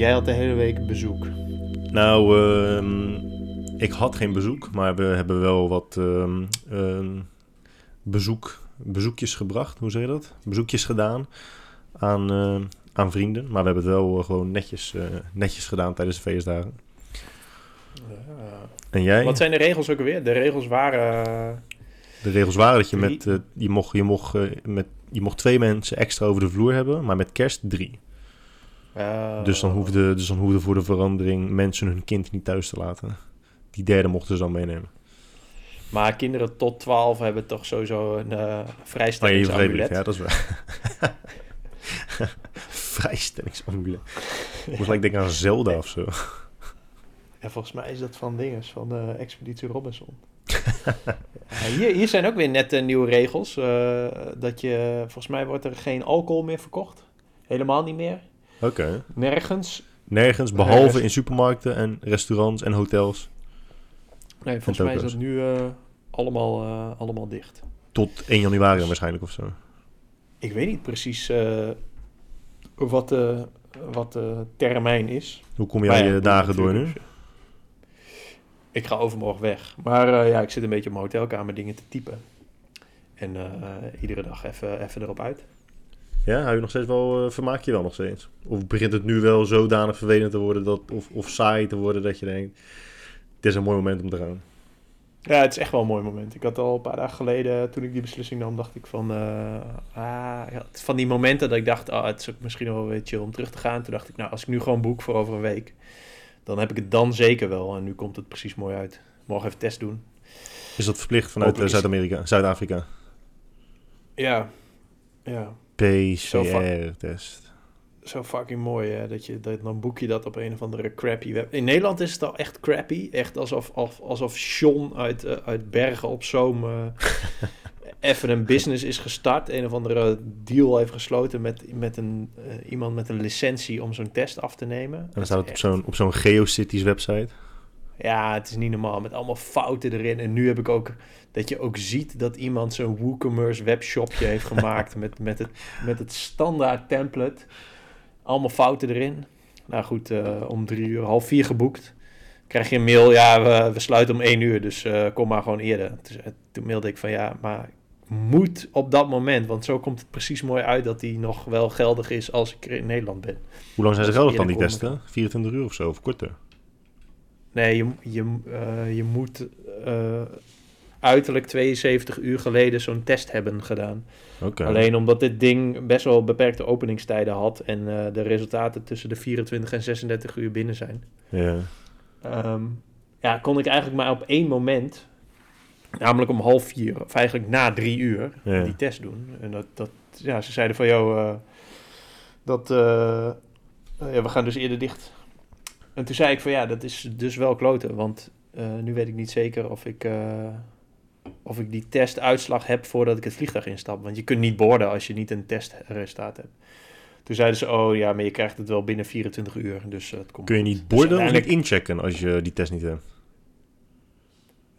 Jij had de hele week bezoek. Nou, ik had geen bezoek, maar we hebben wel wat bezoekjes gebracht. Hoe zeg je dat? Bezoekjes gedaan aan vrienden. Maar we hebben het wel gewoon netjes gedaan tijdens de feestdagen. Ja. En jij? Wat zijn de regels ook alweer? De regels waren dat je met je mocht 2 mensen extra over de vloer hebben, maar met kerst 3. Dus dan hoefden voor de verandering mensen hun kind niet thuis te laten. Die derde mochten ze dan meenemen. Maar kinderen tot 12 hebben toch sowieso een vrijstellingsamulet. Ja, dat is waar. Vrijstellingsamulet. Ik moest gelijk denken aan Zelda of zo. En volgens mij is dat van dinges, van Expeditie Robinson. Hier zijn ook weer net nieuwe regels. Volgens mij wordt er geen alcohol meer verkocht. Helemaal niet meer. Oké. Nergens, behalve in supermarkten en restaurants en hotels. Nee, volgens mij is dat nu allemaal dicht. Tot 1 januari dus, waarschijnlijk of zo. Ik weet niet precies wat de termijn is. Hoe kom jij je dagen door nu? Ik ga overmorgen weg. Maar ik zit een beetje op mijn hotelkamer dingen te typen. En iedere dag even erop uit. Ja, hou je nog steeds wel, vermaak je wel nog steeds? Of begint het nu wel zodanig vervelend te worden of saai te worden dat je denkt, dit is een mooi moment om te gaan? Ja, het is echt wel een mooi moment. Ik had al een paar dagen geleden, toen ik die beslissing nam, dacht ik van... van die momenten dat ik dacht, het is misschien wel weer chill om terug te gaan. Toen dacht ik, nou, als ik nu gewoon boek voor over een week, dan heb ik het dan zeker wel. En nu komt het precies mooi uit. Morgen even test doen. Is dat verplicht vanuit Zuid-Afrika? Ja. PCR-test. Zo fucking mooi, hè? Dan boek je dat op een of andere crappy web. In Nederland is het al echt crappy. Echt alsof Sean uit Bergen op Zoom even een business is gestart. Een of andere deal heeft gesloten met iemand met een licentie om zo'n test af te nemen. En dan staat het op zo'n GeoCities website. Ja, het is niet normaal. Met allemaal fouten erin. En nu heb ik ook dat je ook ziet dat iemand zo'n WooCommerce webshopje heeft gemaakt met het standaard template. Allemaal fouten erin. Nou goed, om 3:30 geboekt. Krijg je een mail, we sluiten om 1:00, dus kom maar gewoon eerder. Toen mailde ik van maar moet op dat moment, want zo komt het precies mooi uit dat die nog wel geldig is als ik in Nederland ben. Hoe lang zijn ze geldig dan, die testen? 24 uur of zo, of korter? Nee, je moet uiterlijk 72 uur geleden zo'n test hebben gedaan. Okay. Alleen omdat dit ding best wel beperkte openingstijden had en de resultaten tussen de 24 en 36 uur binnen zijn. Yeah. Kon ik eigenlijk maar op 1 moment, namelijk om 3:30, of eigenlijk na 3:00, yeah, die test doen. En dat ze zeiden van we gaan dus eerder dicht. En toen zei ik van dat is dus wel kloten, want nu weet ik niet zeker of ik die testuitslag heb voordat ik het vliegtuig instap. Want je kunt niet boarden als je niet een testresultaat hebt. Toen zeiden ze, maar je krijgt het wel binnen 24 uur. Dus het komt. Kun je niet boarden dus of niet inchecken als je die test niet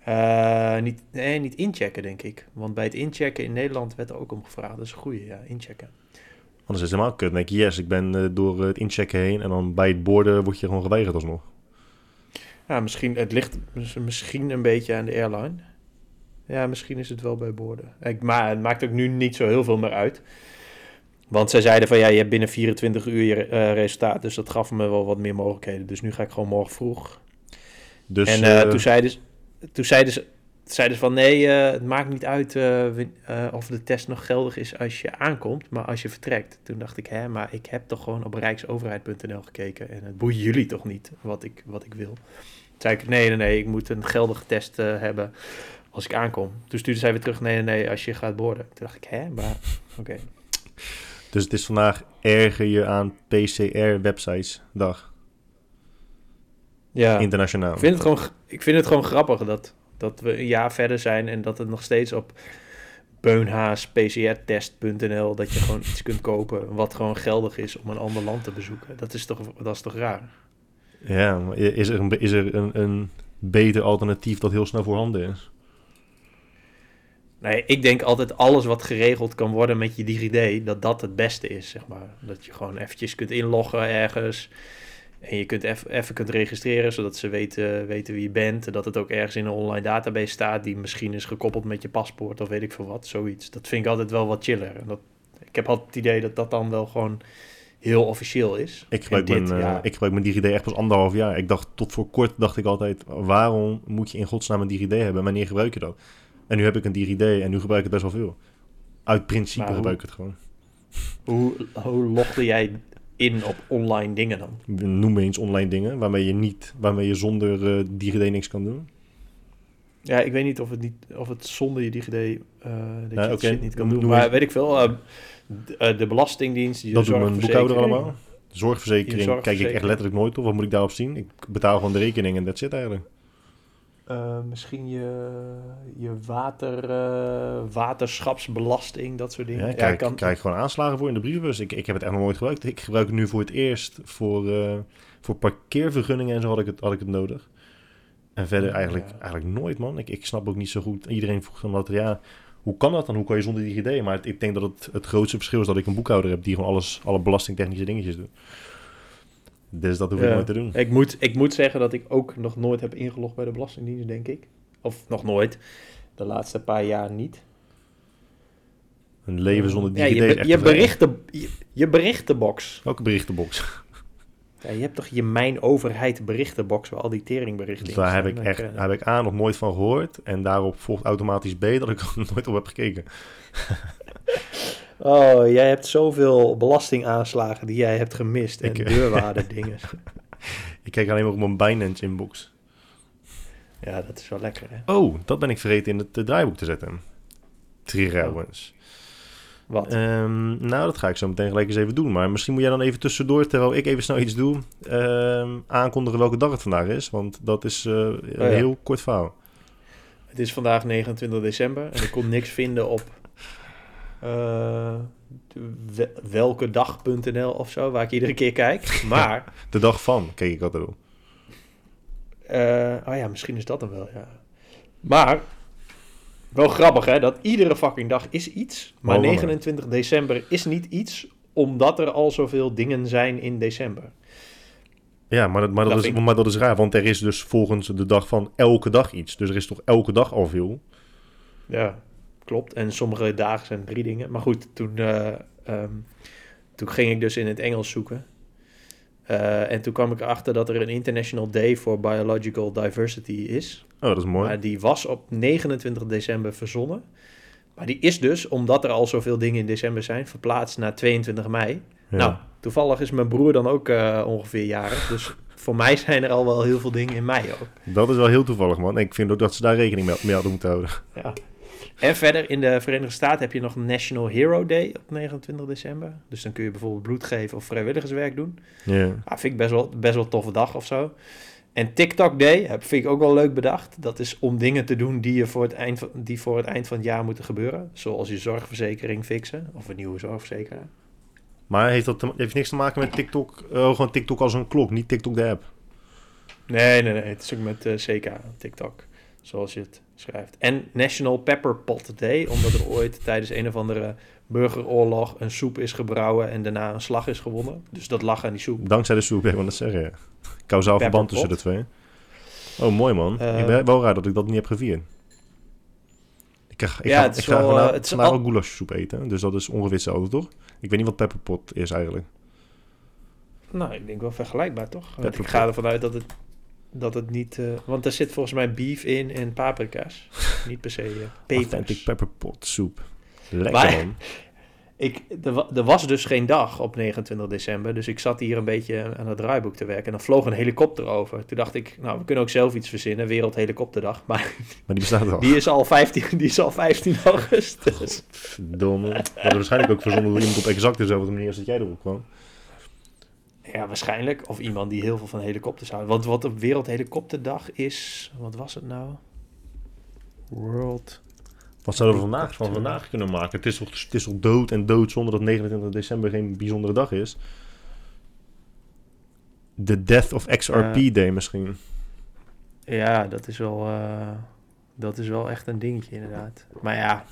hebt? Niet inchecken, denk ik. Want bij het inchecken in Nederland werd er ook om gevraagd. Dat is een goede, inchecken. Anders is het helemaal kut. Dan denk je, yes, ik ben door het inchecken heen. En dan bij het boarden word je gewoon geweigerd alsnog. Ja, misschien, het ligt misschien een beetje aan de airline. Ja, misschien is het wel bij boarden. Maar het maakt ook nu niet zo heel veel meer uit. Want zij zeiden van, je hebt binnen 24 uur je resultaat. Dus dat gaf me wel wat meer mogelijkheden. Dus nu ga ik gewoon morgen vroeg. Dus, en toen zeiden ze van, nee, het maakt niet uit of de test nog geldig is als je aankomt, maar als je vertrekt. Toen dacht ik, maar ik heb toch gewoon op rijksoverheid.nl gekeken en het boeien jullie toch niet wat ik wil. Toen zei ik, nee, ik moet een geldige test hebben als ik aankom. Toen stuurde zij weer terug, nee, als je gaat boarden. Toen dacht ik, maar oké. Dus het is vandaag erger je aan PCR-websites dag. Ja. Internationaal. Ik vind het gewoon grappig dat we een jaar verder zijn en dat het nog steeds op beunhaaspcrtest.nl dat je gewoon iets kunt kopen wat gewoon geldig is om een ander land te bezoeken. Dat is toch raar? Ja, maar is er een beter alternatief dat heel snel voorhanden is? Nee, ik denk altijd alles wat geregeld kan worden met je DigiD, dat het beste is, zeg maar. Dat je gewoon eventjes kunt inloggen ergens. En je kunt even kunt registreren, zodat ze weten wie je bent. En dat het ook ergens in een online database staat die misschien is gekoppeld met je paspoort of weet ik veel wat, zoiets. Dat vind ik altijd wel wat chiller. En ik heb altijd het idee dat dat dan wel gewoon heel officieel is. Ik gebruik mijn DigiD echt pas 1,5 jaar. Ik dacht tot voor kort, dacht ik altijd, waarom moet je in godsnaam een DigiD hebben? Wanneer gebruik je dat? En nu heb ik een DigiD en nu gebruik ik het best wel veel. Uit principe gebruik ik het gewoon. Hoe logde jij in op online dingen dan? Noem eens online dingen waarmee je zonder DigiD niks kan doen. Ja, ik weet niet of het zonder je DigiD niet kan doen. Maar weet ik veel. De Belastingdienst. Dat doet mijn boekhouder allemaal. De zorgverzekering kijk ik echt letterlijk nooit op. Wat moet ik daarop zien? Ik betaal gewoon de rekening en dat zit eigenlijk. Misschien je waterschapsbelasting, dat soort dingen. Ja, krijg gewoon aanslagen voor in de brievenbus. Ik heb het echt nog nooit gebruikt. Ik gebruik het nu voor het eerst voor parkeervergunningen en zo had ik het nodig. En verder eigenlijk nooit, man. Ik snap ook niet zo goed. Iedereen vroeg dan later, ja, hoe kan dat dan? Hoe kan je zonder DigiD? Maar ik denk dat het grootste verschil is dat ik een boekhouder heb die gewoon alle belastingtechnische dingetjes doet. Dus dat hoef ik nooit te doen. Ik moet zeggen dat ik ook nog nooit heb ingelogd bij de Belastingdienst, denk ik. Of nog nooit. De laatste paar jaar niet. Een leven zonder DigiD is echt je berichtenbox. Welke berichtenbox? Ja, je hebt toch je Mijn Overheid berichtenbox, waar al die teringberichten in staan. Daar heb ik A nog nooit van gehoord. En daarop volgt automatisch B, dat ik er nooit op heb gekeken. Oh, jij hebt zoveel belastingaanslagen die jij hebt gemist. En deurwaarde dingen. Ik kijk alleen maar op mijn Binance inbox. Ja, dat is wel lekker, hè? Oh, dat ben ik vergeten in het draaiboek te zetten. Trouwens. Oh. Wat? Nou, dat ga ik zo meteen gelijk eens even doen. Maar misschien moet jij dan even tussendoor, terwijl ik even snel iets doe, aankondigen welke dag het vandaag is. Want dat is een heel kort verhaal. Het is vandaag 29 december en ik kon niks vinden op welkedag.nl of zo, waar ik iedere keer kijk. Maar ja, de dag van, keek ik altijd op. Misschien is dat dan wel, ja. Maar, wel grappig hè, dat iedere fucking dag is iets. Maar 29 december is niet iets, omdat er al zoveel dingen zijn in december. Ja, maar dat is raar, want er is dus volgens de dag van elke dag iets. Dus er is toch elke dag al veel? Ja. Klopt, en sommige dagen zijn 3 dingen. Maar goed, toen ging ik dus in het Engels zoeken. En toen kwam ik erachter dat er een International Day for Biological Diversity is. Oh, dat is mooi. Maar die was op 29 december verzonnen. Maar die is dus, omdat er al zoveel dingen in december zijn, verplaatst naar 22 mei. Ja. Nou, toevallig is mijn broer dan ook ongeveer jarig. Dus voor mij zijn er al wel heel veel dingen in mei ook. Dat is wel heel toevallig, man. Ik vind ook dat ze daar rekening mee hadden moeten houden. Ja. En verder, in de Verenigde Staten heb je nog National Hero Day op 29 december. Dus dan kun je bijvoorbeeld bloed geven of vrijwilligerswerk doen. Yeah. Ah, vind ik best wel een toffe dag of zo. En TikTok Day vind ik ook wel leuk bedacht. Dat is om dingen te doen die voor het eind van het jaar moeten gebeuren. Zoals je zorgverzekering fixen of een nieuwe zorgverzekeraar. Maar heeft niks te maken met TikTok? Gewoon TikTok als een klok, niet TikTok de app. Nee. Het is ook met CK, TikTok. Zoals je het schrijft. En National Pepper Pot Day, omdat er ooit tijdens een of andere burgeroorlog een soep is gebrouwen en daarna een slag is gewonnen. Dus dat lag aan die soep. Dankzij de soep, want dat zeg je. Kausaal verband tussen de twee. Oh, mooi man. Ik ben wel raar dat ik dat niet heb gevierd. Ik ga vandaag ook goulashsoep eten, dus dat is ongeveer hetzelfde, toch? Ik weet niet wat pepperpot is eigenlijk. Nou, ik denk wel vergelijkbaar, toch? Want ik ga ervan uit dat het niet... want daar zit volgens mij beef in en paprika's. Niet per se pepers. Authentic pepperpot soep. Lekker, maar, man. Er was dus geen dag op 29 december. Dus ik zat hier een beetje aan het draaiboek te werken. En dan vloog een helikopter over. Toen dacht ik, nou, we kunnen ook zelf iets verzinnen. Wereldhelikopterdag. Maar die bestaat al. Die is al 15 augustus. Domme. Dat is waarschijnlijk ook verzonnen door iemand op exact dezelfde manier als dat jij erop kwam. Ja, waarschijnlijk. Of iemand die heel veel van helikopters houdt. Want wat op Wereldhelikopterdag is... Wat was het nou? World... Wat zouden we vandaag kunnen maken? Het is toch dood en dood zonder dat 29 december geen bijzondere dag is? The Death of XRP Day misschien. Ja, dat is wel echt een dingetje inderdaad. Maar ja,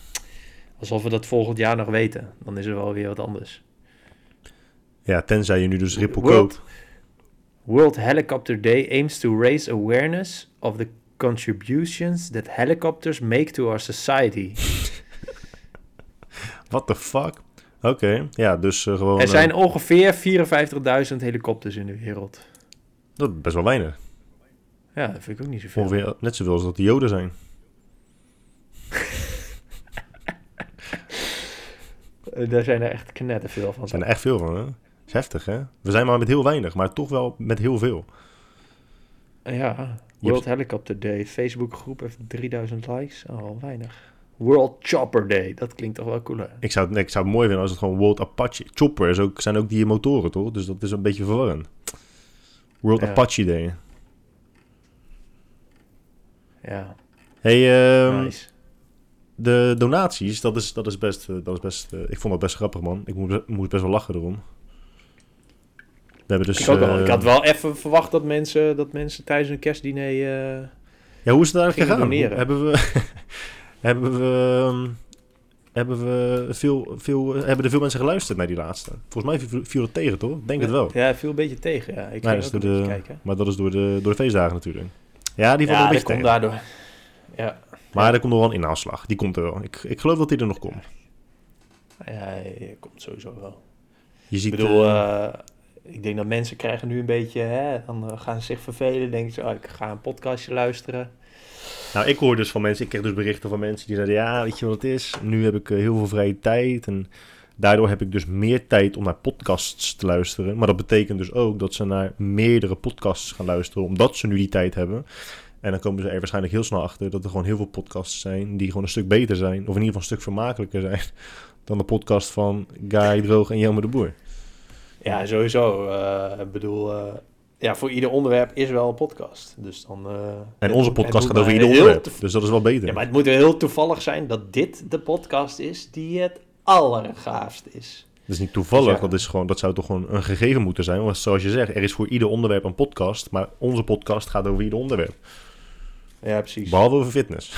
alsof we dat volgend jaar nog weten. Dan is er wel weer wat anders. Ja, tenzij je nu dus Ripple koopt. World Helicopter Day aims to raise awareness of the contributions that helicopters make to our society. What the fuck? Oké, ja, dus gewoon... Er zijn ongeveer 54.000 helikopters in de wereld. Dat is best wel weinig. Ja, dat vind ik ook niet zoveel. Ongeveer net zoveel als dat de Joden zijn. Daar zijn er echt knetterveel van. Er zijn er echt veel van, hè? Dat is heftig, hè? We zijn maar met heel weinig, maar toch wel met heel veel. Ja, World Helicopter Day. Facebookgroep heeft 3000 likes. Oh, weinig. World Chopper Day. Dat klinkt toch wel cooler. Ik zou het mooi vinden als het gewoon World Apache... Chopper is ook, zijn ook die motoren, toch? Dus dat is een beetje verwarrend. World Apache Day. Ja. Hey, nice. De donaties, dat is best... ik vond dat best grappig, man. Ik moest best wel lachen erom. We hebben dus... Ik had wel even verwacht dat mensen tijdens een kerstdiner... ja, hoe is het eigenlijk gegaan? Hebben er veel mensen geluisterd naar die laatste? Volgens mij viel het tegen, toch? Denk het wel. Ja, het viel een beetje tegen. Ja. Ik ging ook een kijken. Maar dat is door de feestdagen natuurlijk. Ja, die valt een beetje tegen. Ja, dat komt daardoor. Ja. Maar er komt nog wel een inhaalslag. Die komt er wel. Ik geloof dat die er nog komt. Ja, hij komt sowieso wel. Ik denk dat mensen krijgen nu een beetje... Hè, dan gaan ze zich vervelen. Denken ze, ik ga een podcastje luisteren. Nou, ik hoor dus van mensen, ik kreeg dus berichten van mensen die zeiden, ja, weet je wat het is? Nu heb ik heel veel vrije tijd en daardoor heb ik dus meer tijd om naar podcasts te luisteren. Maar dat betekent dus ook dat ze naar meerdere podcasts gaan luisteren, omdat ze nu die tijd hebben. En dan komen ze er waarschijnlijk heel snel achter dat er gewoon heel veel podcasts zijn die gewoon een stuk beter zijn, of in ieder geval een stuk vermakelijker zijn, dan de podcast van Guy Droog en Jelmer de Boer. Ja, sowieso. Ja, voor ieder onderwerp is wel een podcast. Dus dan, en onze podcast gaat over ieder onderwerp, dus dat is wel beter. Ja, maar het moet heel toevallig zijn dat dit de podcast is die het allergaafst is. Dat is niet toevallig, dus ja. Dat zou toch gewoon een gegeven moeten zijn. Want zoals je zegt, er is voor ieder onderwerp een podcast, maar onze podcast gaat over ieder onderwerp. Ja, precies. Behalve over fitness.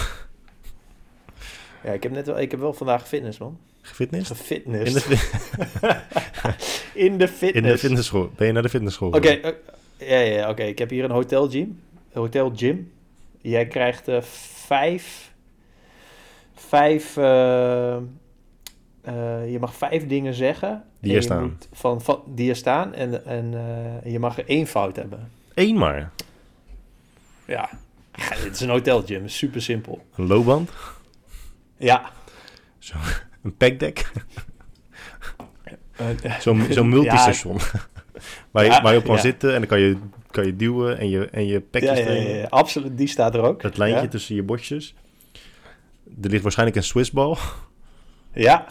Ja, ik heb wel vandaag fitness, man. Gefitnessd? In de fitness. In de fitnessschool. Ben je naar de fitnessschool? Oké. Ja, oké. Ik heb hier een hotelgym. Jij krijgt vijf... je mag 5 dingen zeggen. Die er staan. Die er staan. En je mag er 1 fout hebben. 1 maar? Ja. Het is een hotelgym. Super simpel. Een loopband? Ja. Zo, een packdeck? Zo'n multistation. Waar je op kan zitten en dan kan je duwen en je pakjes trainen. Ja, absoluut, die staat er ook. Het lijntje tussen je botjes. Er ligt waarschijnlijk een Swissbal. Ja.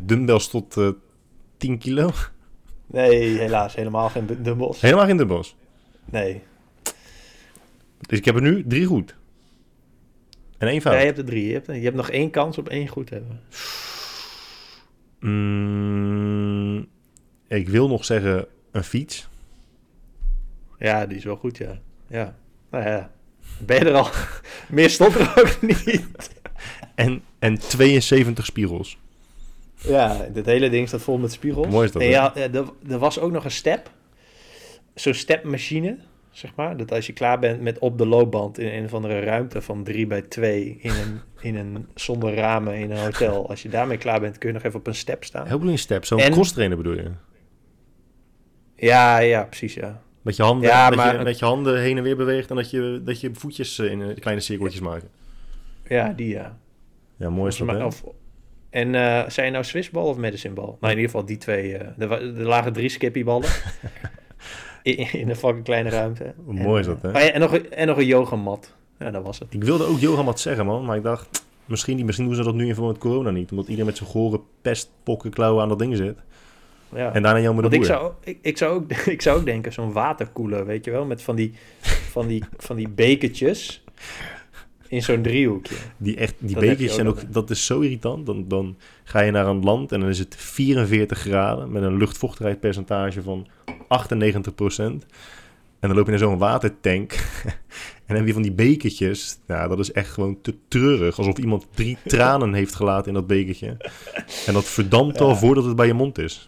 Dumbbells tot 10 kilo. Nee, helaas, helemaal geen dumbbells. Nee. Dus ik heb er nu 3 goed. En 1 fout. Ja, je hebt er 3. Je hebt nog 1 kans op 1 goed hebben. Ik wil nog zeggen een fiets. Ja, die is wel goed, ja. Ja, nou ja. Ben je er al? Meer stond er ook niet. En 72 spiegels. Ja, dit hele ding staat vol met spiegels. Mooi is dat. En ja, er was ook nog een step. Zo'n stepmachine, zeg maar. Dat als je klaar bent met op de loopband in een of andere ruimte van 3x2 in een zonder ramen in een hotel. Als je daarmee klaar bent, kun je nog even op een step staan. Heel belangrijk step, zo'n crosstrainer bedoel je? Ja, precies, ja. Dat je handen, met je handen heen en weer beweegt en dat je voetjes in kleine cirkeltjes maken. Ja, die ja. Ja, mooi is dat, hè? Zijn je nou Swissbal of Medicinebal? Nou, in ieder geval die 2. Er lagen 3 skippyballen. In een fucking kleine ruimte. Mooi is dat, hè? En nog een yogamat. Ja, dat was het. Ik wilde ook yogamat zeggen, man. Maar ik dacht, misschien doen ze dat nu in verband met corona niet. Omdat iedereen met zijn gore pest, pokken, klauwen aan dat ding zit. Ja. En daarna jammer de boer. Ik zou ook denken, zo'n waterkoeler, weet je wel? Met van die bekertjes in zo'n driehoekje. Die bekertjes zijn ook... Dat is zo irritant. Dan ga je naar een land en dan is het 44 graden... met een luchtvochtigheidspercentage van 98%. En dan loop je naar zo'n watertank. En dan heb je van die bekertjes. Nou, dat is echt gewoon te treurig. Alsof iemand 3 tranen heeft gelaten in dat bekertje. En dat verdampt al voordat het bij je mond is.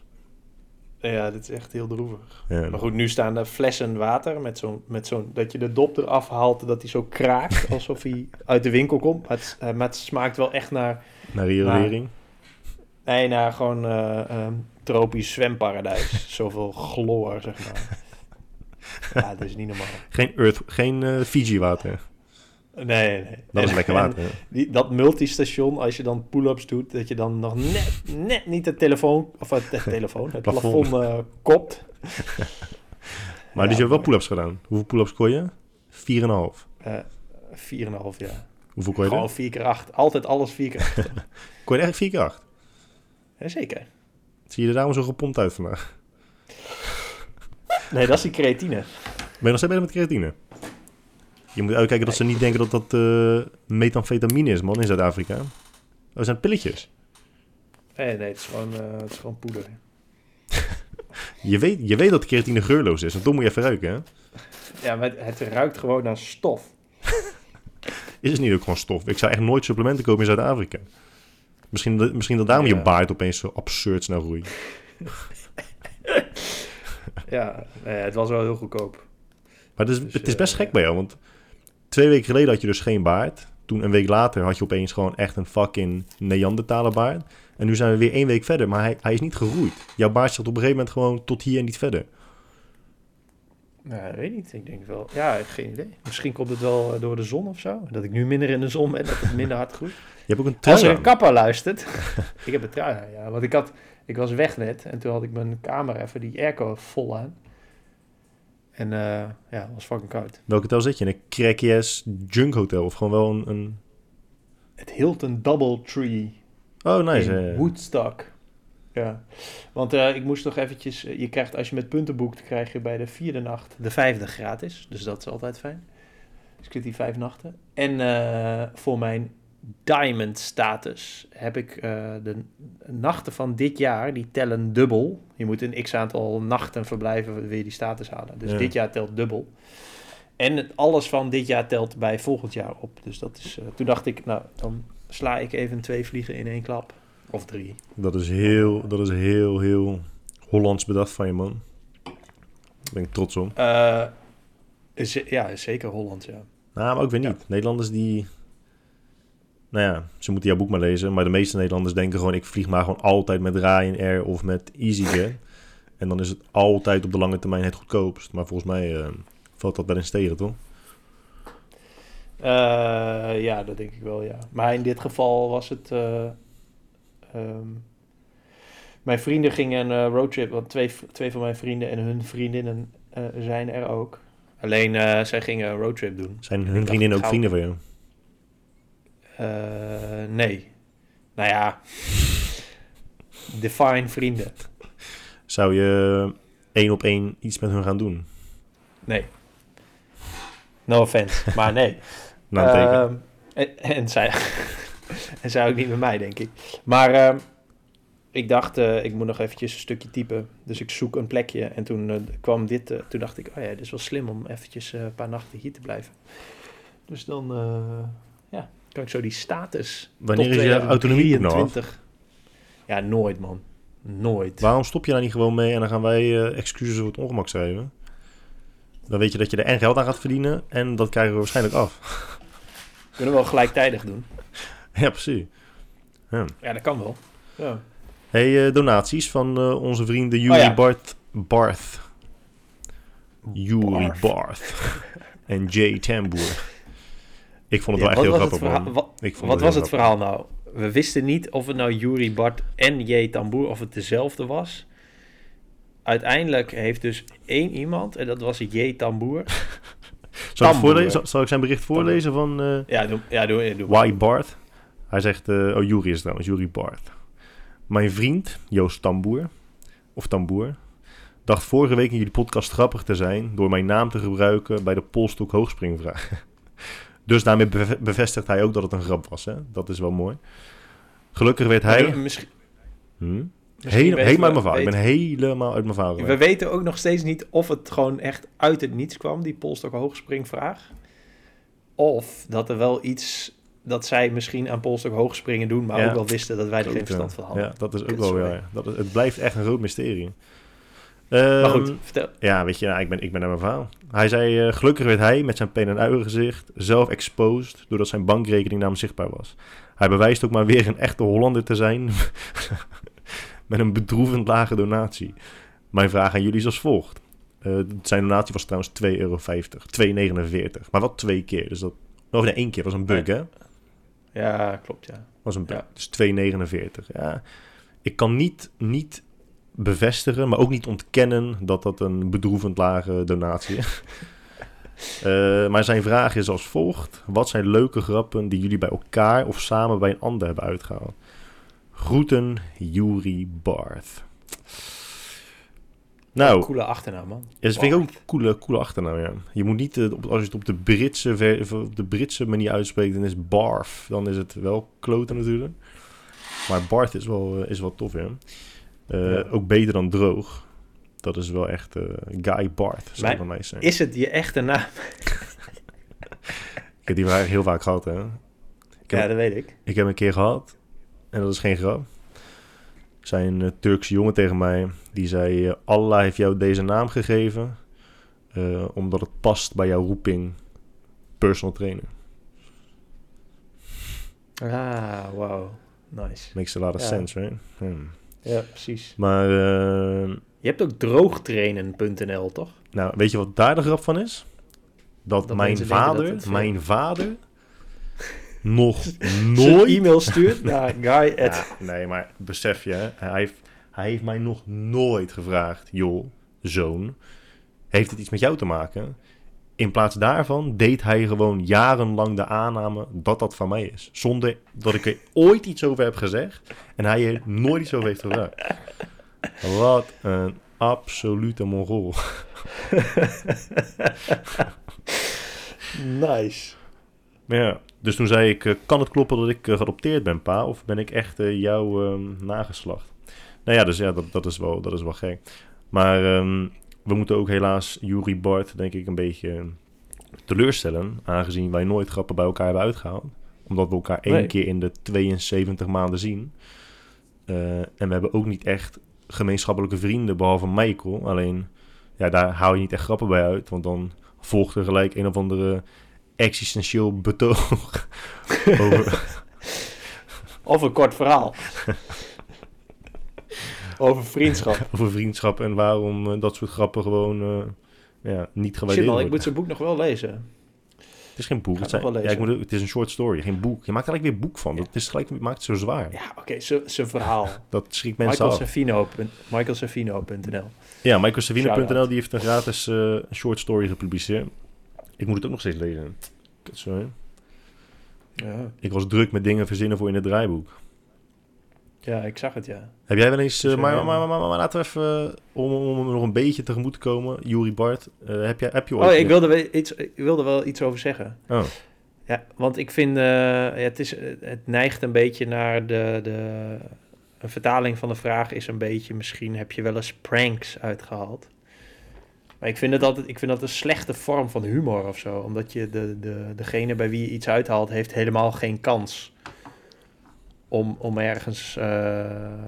Ja, dit is echt heel droevig. Ja. Maar goed, nu staan er flessen water met zo'n... dat je de dop eraf haalt, dat hij zo kraakt... alsof hij uit de winkel komt. Maar het smaakt wel echt naar... Naar riolering? Nee, naar gewoon tropisch zwemparadijs. Zoveel chloor, zeg maar. Ja, dat is niet normaal. Geen Fiji water. Nee. Dat is lekker water. Dat multistation, als je dan pull-ups doet, dat je dan nog net niet de telefoon, of het plafond kopt. Maar ja, dus je hebt wel pull-ups gedaan. Hoeveel pull-ups kon je? 4,5. 4,5, ja. Hoeveel kon je? Gewoon 4x8. Altijd alles 4x8. Kon je echt 4x8? Jazeker. Zie je er daarom zo gepompt uit vandaag? Nee, dat is die creatine. Ben je nog steeds bezig met creatine? Je moet uitkijken dat ze niet denken dat metamfetamine is, man, in Zuid-Afrika. Dat zijn pilletjes. Nee, het is gewoon poeder. je weet dat creatine geurloos is, want dan moet je even ruiken, hè? Ja, maar het ruikt gewoon naar stof. Is het niet ook gewoon stof? Ik zou echt nooit supplementen kopen in Zuid-Afrika. Misschien dat daarom je baard opeens zo absurd snel groeit. Ja, het was wel heel goedkoop. Maar het is best gek bij jou, want 2 weken geleden had je dus geen baard. Toen een week later had je opeens gewoon echt een fucking Neandertaler baard. En nu zijn we weer 1 week verder, maar hij is niet geroeid. Jouw baard zat op een gegeven moment gewoon tot hier en niet verder. Nou, ik weet niet. Ik denk wel... Ja, geen idee. Misschien komt het wel door de zon of zo. Dat ik nu minder in de zon ben, dat het minder hard groeit. Je hebt ook een trui aan. Als er een kapper luistert. Ik heb een trui aan, ja. Want ik was weg net en toen had ik mijn kamer even die airco vol aan. En het was fucking koud. Welk hotel zit je in? Een cracky-ass junk hotel? Of gewoon wel een... Het Hilton Double Tree. Oh, nice. In Woodstock. Ja, want ik moest toch eventjes... Je krijgt, als je met punten boekt, krijg je bij de 4e nacht de 5e gratis. Dus dat is altijd fijn. Dus ik zit die 5 nachten. En voor mijn diamond status heb ik de nachten van dit jaar, die tellen dubbel. Je moet een x-aantal nachten verblijven, wil je die status halen. Dus dit jaar telt dubbel. En alles van dit jaar telt bij volgend jaar op. Dus dat is... toen dacht ik, nou, dan sla ik even 2 vliegen in 1 klap. Of 3. Dat is heel Hollands bedacht van je, man. Daar ben ik trots om. Is zeker Hollands, ja. Nou, maar ook weer niet. Ja. Nederlanders die... Nou ja, ze moeten jouw boek maar lezen. Maar de meeste Nederlanders denken gewoon... ik vlieg maar gewoon altijd met Ryanair of met EasyJet. En dan is het altijd op de lange termijn het goedkoopst. Maar volgens mij valt dat wel eens tegen, toch? Ja, dat denk ik wel, ja. Maar in dit geval was het... mijn vrienden gingen een roadtrip. Want twee van mijn vrienden en hun vriendinnen zijn er ook. Alleen zij gingen een roadtrip doen. Zijn hun vriendinnen ook vrienden van jou? Nee. Nou ja. Define vrienden. Zou je 1-op-1 iets met hun gaan doen? Nee. No offense, maar nee. En zij... En zij ook niet met mij, denk ik. Maar ik dacht, ik moet nog eventjes een stukje typen. Dus ik zoek een plekje. En toen kwam dit. Toen dacht ik, oh ja, dit is wel slim om eventjes een paar nachten hier te blijven. Dus dan kan ik zo die status... Wanneer is je autonomie nou af? Ja, nooit, man. Nooit. Waarom stop je daar niet gewoon mee en dan gaan wij excuses voor het ongemak schrijven? Dan weet je dat je er en geld aan gaat verdienen en dat krijgen we waarschijnlijk af. Kunnen we wel gelijktijdig doen. Ja, precies. Ja, dat kan wel. Ja. Hey, donaties van onze vrienden Yuri Barth. Yuri Barth. En Jay Tamboer. Ik vond het wel echt heel grappig, man. Wat was het verhaal nou? We wisten niet of het nou Yuri Barth en Jay Tamboer, of het dezelfde was. Uiteindelijk heeft dus 1 iemand, en dat was Jay Tamboer... Zal ik zijn bericht voorlezen van... doe. Why Barth? Hij zegt... Yuri is het trouwens, Yuri Barth. Mijn vriend, Joost Tamboer... Of Tamboer... dacht vorige week in jullie podcast grappig te zijn... door mijn naam te gebruiken bij de polstok hoogspringvragen. Dus daarmee bevestigt hij ook dat het een grap was. Hè? Dat is wel mooi. Gelukkig werd hij... Nee, misschien... Ik ben helemaal uit mijn verhaal. We weten ook nog steeds niet of het gewoon echt uit het niets kwam, die polstok hoogspringvraag. Of dat er wel iets, dat zij misschien aan polstok hoogspringen doen, maar ook wel wisten dat wij er geen verstand van hadden. Ja, dat is ook wel, ja. Het blijft echt een groot mysterie. Maar goed, vertel. Ja, weet je, nou, ik ben naar mijn verhaal. Hij zei, gelukkig werd hij met zijn peen-en-uien gezicht zelf exposed doordat zijn bankrekening namens zichtbaar was. Hij bewijst ook maar weer een echte Hollander te zijn met een bedroevend lage donatie. Mijn vraag aan jullie is als volgt. Zijn donatie was trouwens €2,50, €2,49. Maar wel twee keer, dus dat... Of nee, één keer, was een bug, hè? Ja, klopt, ja. Was een bug, ja. Dus €2,49. Ja. Ik kan niet bevestigen, maar ook niet ontkennen dat een bedroevend lage donatie is. Maar zijn vraag is als volgt. Wat zijn leuke grappen die jullie bij elkaar of samen bij een ander hebben uitgehaald? Groeten, Yuri Barth. Nou, een coole achternaam, man. Ja, dat vind ik ook een coole achternaam, ja. Je moet niet, als je het op de Britse manier uitspreekt, dan is barf. Dan is het wel kloten natuurlijk. Maar Barth is wel tof, hè. Ja. Ook beter dan droog. Dat is wel echt Guy Barth, zou van mij zijn. Is het je echte naam? Ik heb die vraag heel vaak gehad, hè. Dat weet ik. Ik heb een keer gehad, en dat is geen grap. Zijn Turkse jongen tegen mij, die zei... Allah heeft jou deze naam gegeven... omdat het past bij jouw roeping... personal trainer. Ah, wow. Nice. Makes a lot of sense, right? Hmm. Ja, precies. Maar... Je hebt ook droogtrainen.nl, toch? Nou, weet je wat daar de grap van is? Dat mijn vader... nog nooit... e-mail stuurt naar guy at... Ja, nee, maar besef je, hè? Hij heeft mij nog nooit gevraagd... joh, zoon... heeft het iets met jou te maken? In plaats daarvan deed hij gewoon jarenlang de aanname... dat van mij is. Zonder dat ik er ooit iets over heb gezegd... en hij er nooit iets over heeft gevraagd. Wat een absolute Mongool. Nice. Maar ja... Dus toen zei ik, kan het kloppen dat ik geadopteerd ben, pa? Of ben ik echt jouw nageslacht? Nou ja, dus ja, dat is wel gek. Maar we moeten ook helaas Yuri Barth, denk ik, een beetje teleurstellen. Aangezien wij nooit grappen bij elkaar hebben uitgehaald. Omdat we elkaar één keer in de 72 maanden zien. En we hebben ook niet echt gemeenschappelijke vrienden, behalve Michael. Alleen, ja, daar haal je niet echt grappen bij uit. Want dan volgt er gelijk een of andere... existentieel betoog over... of een kort verhaal over vriendschap. Over vriendschap en waarom dat soort grappen gewoon niet gewaardeerd worden. Ik moet zijn boek nog wel lezen. Het is geen boek. Het is een short story, geen boek. Je maakt er gelijk weer boek van. Ja. Het maakt het zo zwaar. Ja, oké, zijn verhaal. Dat schrikt mensen af. MichaelSavino.nl Ja, MichaelSavino.nl die heeft een gratis short story gepubliceerd. Ik moet het ook nog steeds lezen. Sorry. Ja. Ik was druk met dingen verzinnen voor in het draaiboek. Ja, ik zag het, ja. Heb jij wel eens... Maar laten we even... Om nog een beetje tegemoet te komen... Yuri Barth, heb je ooit... Ik wilde wel iets over zeggen. Oh. Ja, want ik vind... het neigt een beetje naar de... Een vertaling van de vraag is een beetje... Misschien heb je wel eens pranks uitgehaald. Maar ik vind dat een slechte vorm van humor of zo. Omdat je degene bij wie je iets uithaalt... heeft helemaal geen kans om ergens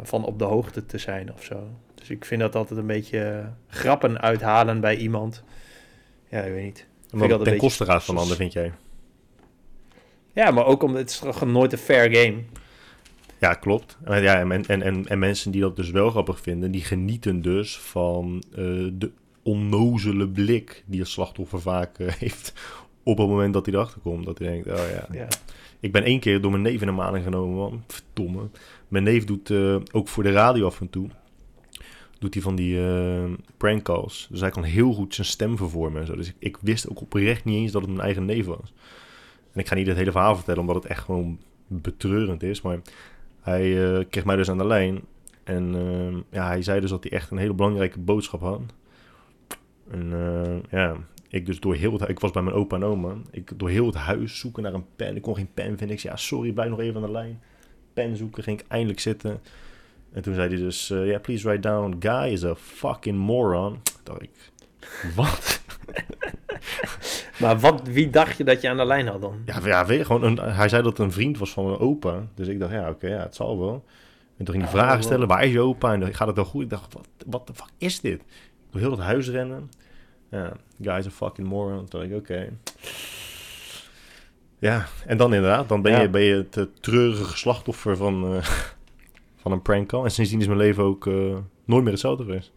van op de hoogte te zijn of zo. Dus ik vind dat altijd een beetje grappen uithalen bij iemand. Ja, ik weet niet. Maar ten beetje... koste gaat van anderen, vind jij? Ja, maar ook omdat het is toch nooit een fair game. Ja, klopt. Ja, en mensen die dat dus wel grappig vinden... die genieten dus van de... onnozele blik die het slachtoffer vaak heeft op het moment dat hij erachter komt. Dat hij denkt, oh ja. Ik ben één keer door mijn neef in de maling genomen, man. Verdomme. Mijn neef doet ook voor de radio af en toe, doet hij van die prankcalls. Dus hij kan heel goed zijn stem vervormen en zo. Dus ik wist ook oprecht niet eens dat het mijn eigen neef was. En ik ga niet het hele verhaal vertellen, omdat het echt gewoon betreurend is. Maar hij kreeg mij dus aan de lijn. En hij zei dus dat hij echt een hele belangrijke boodschap had. En ik dus door heel het huis... Ik was bij mijn opa en oma. Ik door heel het huis zoeken naar een pen. Ik kon geen pen vinden. Ik zei, ja, sorry, blijf nog even aan de lijn. Pen zoeken, ging ik eindelijk zitten. En toen zei hij dus... yeah, please write down. Guy is a fucking moron. Dacht ik... Wat? Maar wie dacht je dat je aan de lijn had dan? Ja, weet je, gewoon hij zei dat het een vriend was van mijn opa. Dus ik dacht, ja, oké, het zal wel. En toen ging hij vragen stellen. Waar is je opa? En dan gaat het wel goed. Ik dacht, wat de fuck is dit? door heel dat huis rennen. Ja, guys a fucking moron. Toen dacht ik, oké. Ja, en dan inderdaad, dan ben je het treurige slachtoffer van een prank call. En sindsdien is mijn leven ook nooit meer hetzelfde geweest.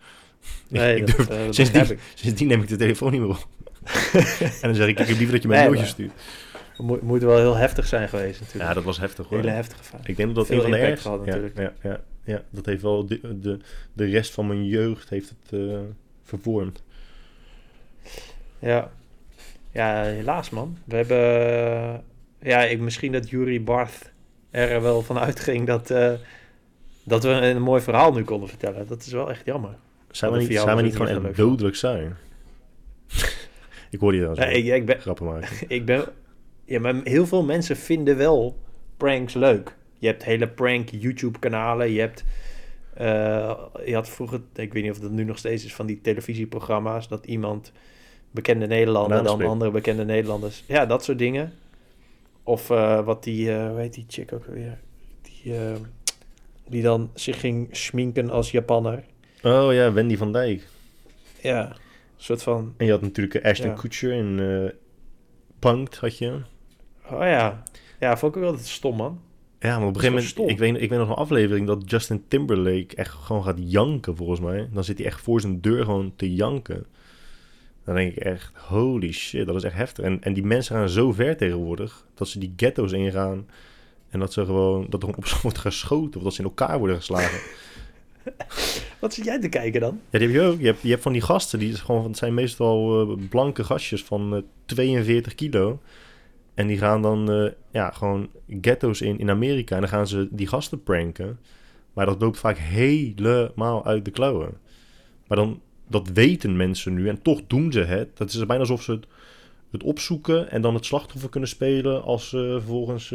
Nee, sindsdien neem ik de telefoon niet meer op. En dan zeg ik, ik heb liever dat je mij een mailtje stuurt. Het moet wel heel heftig zijn geweest natuurlijk. Ja, dat was heftig hoor. Hele heftige vraag. Ik denk dat een van de ergste gehad natuurlijk. Ja, dat heeft wel de rest van mijn jeugd heeft het vervormd. Ja. Ja, helaas man. We hebben... misschien dat Yuri Barth er wel van uitging dat we een mooi verhaal nu konden vertellen. Dat is wel echt jammer. Zijn we niet gewoon echt dodelijk saai? Ik hoor je dan zo grappen maken. Ja, maar heel veel mensen vinden wel pranks leuk. Je hebt hele prank YouTube-kanalen. Je had vroeger, ik weet niet of dat nu nog steeds is, van die televisieprogramma's. Dat iemand bekende Nederlander dan andere bekende Nederlanders. Ja, dat soort dingen. Of wat die, hoe heet die chick ook weer? Die dan zich ging schminken als Japanner. Oh ja, Wendy van Dijk. Ja, een soort van... En je had natuurlijk Ashton Kutcher in Punk'd had je. Oh ja. Ja, vond ik ook altijd stom, man. Ja, maar op een gegeven moment... Ik weet nog een aflevering dat Justin Timberlake echt gewoon gaat janken, volgens mij. Dan zit hij echt voor zijn deur gewoon te janken. Dan denk ik echt, holy shit, dat is echt heftig. En die mensen gaan zo ver tegenwoordig dat ze die ghetto's ingaan en dat ze gewoon... dat er op ze wordt geschoten of dat ze in elkaar worden geslagen. Wat zit jij te kijken dan? Ja, die heb je ook. Je hebt van die gasten, die gewoon, het zijn meestal blanke gastjes van 42 kilo. En die gaan dan gewoon ghetto's in Amerika. En dan gaan ze die gasten pranken. Maar dat loopt vaak helemaal uit de klauwen. Maar dan, dat weten mensen nu en toch doen ze het. Dat is bijna alsof ze het opzoeken en dan het slachtoffer kunnen spelen als ze vervolgens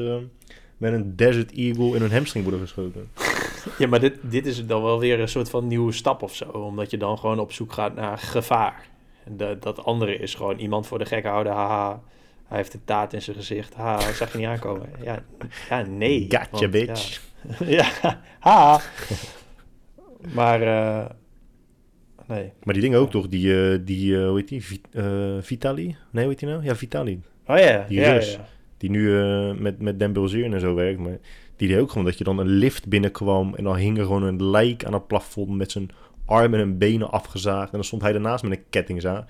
met een Desert Eagle in hun hamstring worden geschoten. Ja, maar dit is dan wel weer een soort van nieuwe stap of zo. Omdat je dan gewoon op zoek gaat naar gevaar. Dat andere is gewoon iemand voor de gek houden. Haha, hij heeft de taart in zijn gezicht. Ha, zag je niet aankomen. Ja nee. Gotcha, want, bitch. Ja, ha. Maar, nee. Maar die dingen ook toch, die hoe heet die? Vitali? Nee, hoe heet die nou? Ja, Vitali. Oh ja, die Rus. Ja. Die nu met Den Bilzerian en zo werkt, maar... Die ook gewoon dat je dan een lift binnenkwam en dan hing er gewoon een lijk aan het plafond met zijn armen en benen afgezaagd. En dan stond hij daarnaast met een kettingzaag.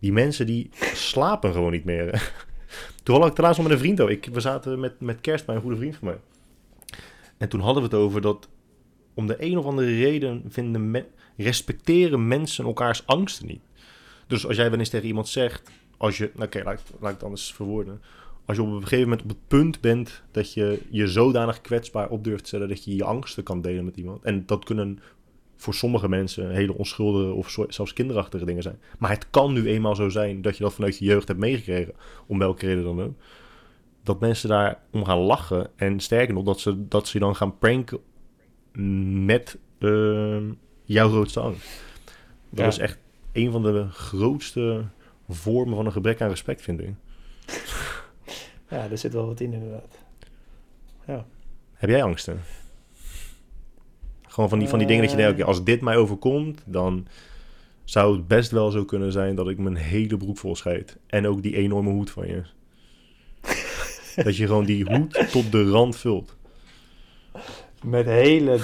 Die mensen die slapen gewoon niet meer. Toen had ik het laatst nog met een vriend ook. We zaten met kerst bij een goede vriend van mij. En toen hadden we het over dat om de een of andere reden respecteren mensen elkaars angsten niet. Dus als jij wel eens tegen iemand zegt, als je, oké, laat ik het anders verwoorden. Als je op een gegeven moment op het punt bent dat je je zodanig kwetsbaar op durft te stellen dat je je angsten kan delen met iemand. En dat kunnen voor sommige mensen hele onschuldige of zelfs kinderachtige dingen zijn. Maar het kan nu eenmaal zo zijn dat je dat vanuit je jeugd hebt meegekregen, om welke reden dan ook. Dat mensen daar om gaan lachen en sterker nog dat ze dan gaan pranken met jouw grootste angst. Dat is echt een van de grootste vormen van een gebrek aan respect, vind ik. Ja, er zit wel wat in inderdaad. Ja. Heb jij angsten? Gewoon van die dingen dat je denkt, als dit mij overkomt, dan zou het best wel zo kunnen zijn dat ik mijn hele broek vol scheid. En ook die enorme hoed van je. Dat je gewoon die hoed tot de rand vult. Met hele...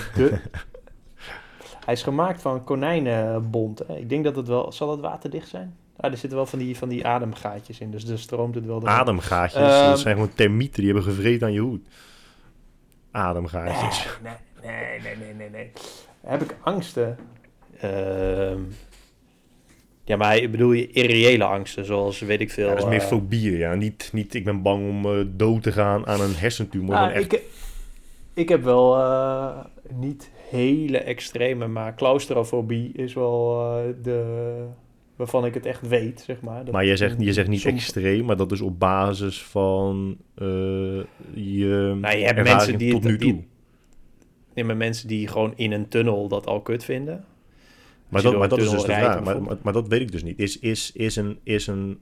Hij is gemaakt van konijnenbont. Hè? Ik denk dat het wel... Zal het waterdicht zijn? Ah, er zitten wel van die ademgaatjes in, dus er stroomt het wel door. Ademgaatjes? Dat zijn gewoon termieten, die hebben gevreten aan je hoed. Ademgaatjes. Nee. Heb ik angsten? Ja, maar bedoel je irreële angsten, zoals weet ik veel... Ja, dat is meer fobieën, ja. Niet ik ben bang om dood te gaan aan een hersentumor. Nou, echt... ik heb wel niet hele extreme, maar claustrofobie is wel waarvan ik het echt weet, zeg maar. Maar je zegt niet extreem, maar dat is op basis van je hebt mensen die tot nu toe. Nee, maar mensen die gewoon in een tunnel dat al kut vinden. Maar dat is dus de vraag. Maar dat weet ik dus niet. Is een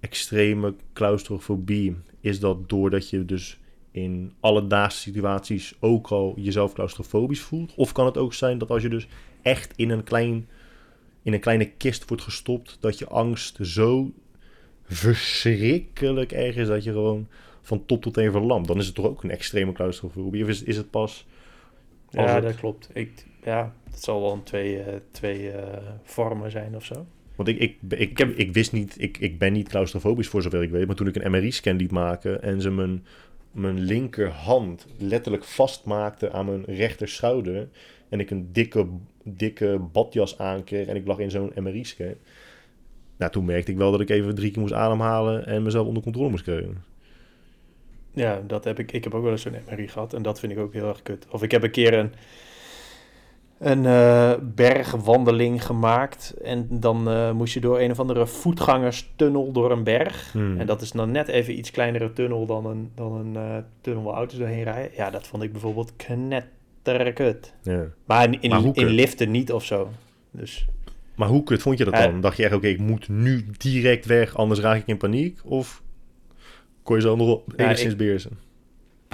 extreme claustrofobie, is dat doordat je dus in alledaagse situaties ook al jezelf claustrofobisch voelt? Of kan het ook zijn dat als je dus echt in een klein... in een kleine kist wordt gestopt, dat je angst zo verschrikkelijk erg is dat je gewoon van top tot teen verlamt. Dan is het toch ook een extreme claustrofobie? Of is het pas... Ja, dat klopt. Dat zal wel een twee vormen zijn of zo. Want ik ben niet claustrofobisch voor zover ik weet, maar toen ik een MRI-scan liet maken en ze mijn linkerhand letterlijk vastmaakte aan mijn rechterschouder en ik een dikke badjas aankreeg en ik lag in zo'n MRI-scan. Nou, toen merkte ik wel dat ik even 3 keer moest ademhalen en mezelf onder controle moest krijgen. Ja, dat heb ik. Ik heb ook wel eens zo'n MRI gehad en dat vind ik ook heel erg kut. Of ik heb een keer een bergwandeling gemaakt en dan moest je door een of andere voetgangerstunnel door een berg. En dat is dan net even iets kleinere tunnel dan een tunnel waar auto's doorheen rijden. Ja, dat vond ik bijvoorbeeld knetterkut. Ja. Maar in liften niet of zo. Dus... Maar hoe kut vond je dat dan? Dacht je echt, oké, ik moet nu direct weg, anders raak ik in paniek? Of kon je zo nog wel enigszins beheersen?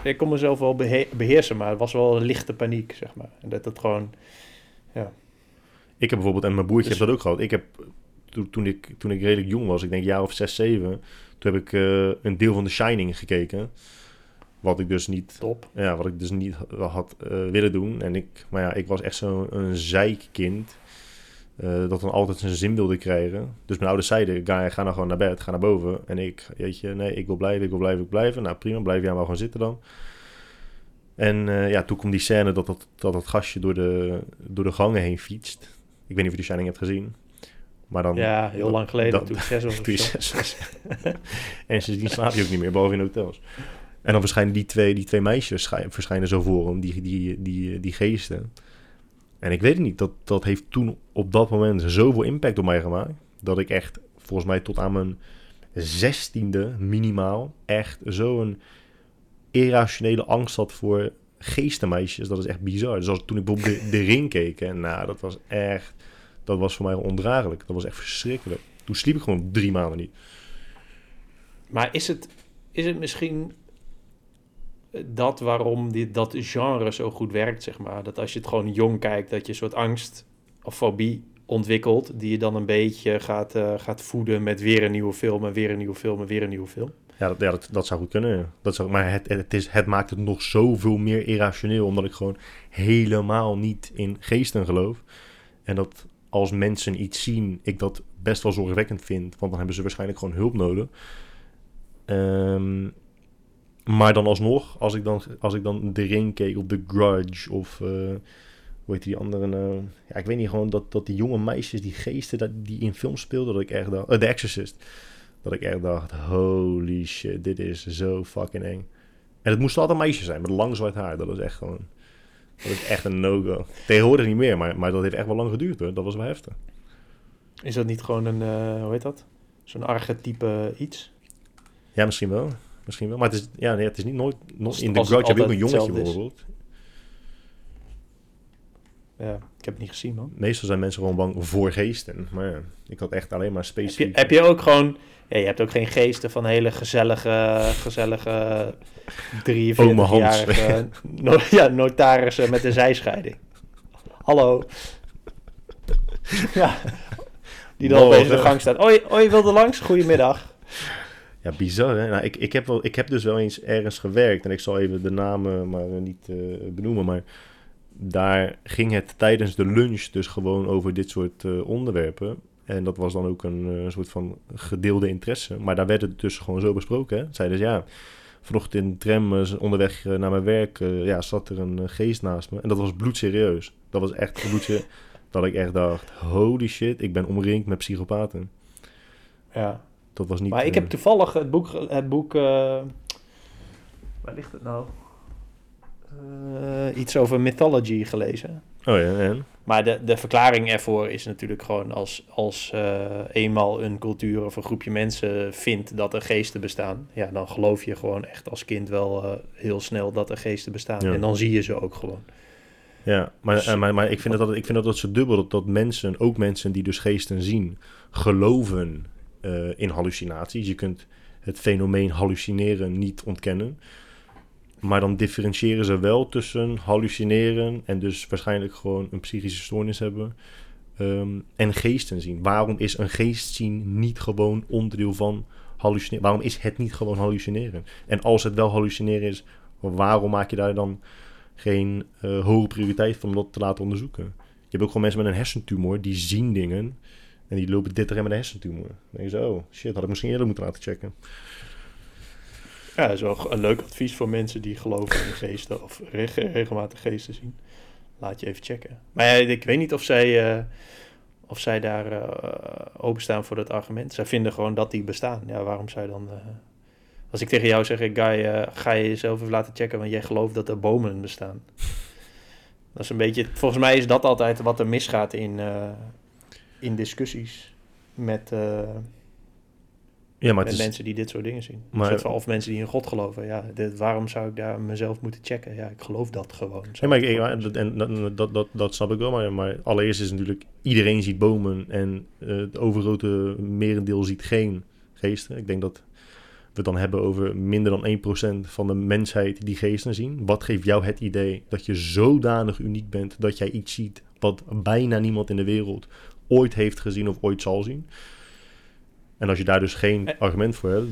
Ik kon mezelf wel beheersen, maar het was wel een lichte paniek, zeg maar. En dat gewoon, ja. Ik heb bijvoorbeeld, en mijn broertje heeft dat ook gehad. Ik heb, toen ik redelijk jong was, ik denk een jaar of 6, 7... toen heb ik een deel van The Shining gekeken. Wat ik dus niet... Top. Ja, wat ik dus niet had willen doen. En ik was echt zo'n zeikkind... dat dan altijd zijn zin wilde krijgen. Dus mijn ouders zeiden, ga nou gewoon naar bed, ga naar boven. En ik, nee, ik wil blijven. Nou prima, blijf jij maar gewoon zitten dan. En toen komt die scène dat gastje door de gangen heen fietst. Ik weet niet of je The Shining hebt gezien. Maar dan, ja, heel lang geleden, toen ik 6 was. En sindsdien slaap je ook niet meer, behalve in hotels. En dan verschijnen die twee meisjes verschijnen zo voor hem, die geesten. En ik weet het niet, dat heeft toen op dat moment zoveel impact op mij gemaakt... dat ik echt, volgens mij tot aan mijn 16e minimaal... echt zo'n irrationele angst had voor geestenmeisjes. Dat is echt bizar. Dus toen ik bijvoorbeeld de Ring keek... En, nou, dat was voor mij ondraaglijk. Dat was echt verschrikkelijk. Toen sliep ik gewoon 3 maanden niet. Maar is het misschien... dat waarom dat genre zo goed werkt, zeg maar. Dat als je het gewoon jong kijkt, dat je een soort angst of fobie ontwikkelt... die je dan een beetje gaat voeden met weer een nieuwe film... en weer een nieuwe film en weer een nieuwe film. Ja, dat zou goed kunnen. Ja. Maar het maakt het nog zoveel meer irrationeel... omdat ik gewoon helemaal niet in geesten geloof. En dat als mensen iets zien, ik dat best wel zorgwekkend vind... want dan hebben ze waarschijnlijk gewoon hulp nodig... Maar dan alsnog, als ik dan de Ring keek op The Grudge of hoe heet die andere nou? Ja, ik weet niet, gewoon dat die jonge meisjes, die geesten die in film speelden, dat ik echt dacht... The Exorcist. Dat ik echt dacht, holy shit, dit is zo fucking eng. En het moest altijd een meisje zijn met lang zwart haar. Dat is echt gewoon... Dat is echt een no-go. Tegenwoordig niet meer, maar dat heeft echt wel lang geduurd hoor. Dat was wel heftig. Is dat niet gewoon een, hoe heet dat? Zo'n archetype iets? Ja, misschien wel. Maar het is, het is niet nooit... In The Grudge heb je ook een jongetje bijvoorbeeld. Ja, ik heb het niet gezien, man. Meestal zijn mensen gewoon bang voor geesten. Maar ja, ik had echt alleen maar specifiek... Heb je ook gewoon... Ja, je hebt ook geen geesten van hele gezellige 43-jarige notarissen met een zijscheiding. Hallo. Ja. Die dan opeens in de gang staat. Oi, wilde langs? Goedemiddag. Ja, bizar hè. Nou, ik heb dus wel eens ergens gewerkt en ik zal even de namen maar niet benoemen, maar daar ging het tijdens de lunch dus gewoon over dit soort onderwerpen en dat was dan ook een soort van gedeelde interesse, maar daar werd het dus gewoon zo besproken. Hè? Zeiden ze, ja, vanochtend in de tram onderweg naar mijn werk zat er een geest naast me en dat was bloedserieus. Dat was echt een bloedje dat ik echt dacht, holy shit, ik ben omringd met psychopaten. Ja. Dat was niet, maar ik heb toevallig het boek waar ligt het nou? Iets over mythology gelezen. Oh ja, en? Maar de verklaring ervoor is natuurlijk gewoon als eenmaal een cultuur of een groepje mensen vindt dat er geesten bestaan. Ja, dan geloof je gewoon echt als kind wel heel snel dat er geesten bestaan. Ja. En dan zie je ze ook gewoon. Ja, maar ik vind dat zo dubbel dat mensen, ook mensen die dus geesten zien, geloven... in hallucinaties. Je kunt het fenomeen hallucineren niet ontkennen. Maar dan differentiëren ze wel tussen hallucineren... en dus waarschijnlijk gewoon een psychische stoornis hebben... en geesten zien. Waarom is een geest zien niet gewoon onderdeel van hallucineren? Waarom is het niet gewoon hallucineren? En als het wel hallucineren is, waarom maak je daar dan geen hoge prioriteit van om dat te laten onderzoeken? Je hebt ook gewoon mensen met een hersentumor, die zien dingen en die lopen dit erin met een hersentumor. Dan denk je zo, oh shit, had ik misschien eerder moeten laten checken. Ja, dat is wel een leuk advies voor mensen die geloven in geesten of regelmatig geesten zien. Laat je even checken. Maar ja, ik weet niet of zij daar openstaan voor dat argument. Zij vinden gewoon dat die bestaan. Ja, waarom zij dan... Als ik tegen jou zeg, Guy, ga je jezelf even laten checken, want jij gelooft dat er bomen bestaan. Dat is een beetje... Volgens mij is dat altijd wat er misgaat in discussies met... met mensen die dit soort dingen zien. Maar, of mensen die in God geloven. Ja, waarom zou ik daar mezelf moeten checken? Ja, ik geloof dat gewoon. Dat snap ik wel. Maar allereerst is natuurlijk... Iedereen ziet bomen en het overgrote merendeel ziet geen geesten. Ik denk dat we het dan hebben over minder dan 1% van de mensheid die geesten zien. Wat geeft jou het idee dat je zodanig uniek bent... dat jij iets ziet wat bijna niemand in de wereld ooit heeft gezien of ooit zal zien... En als je daar dus geen argument voor hebt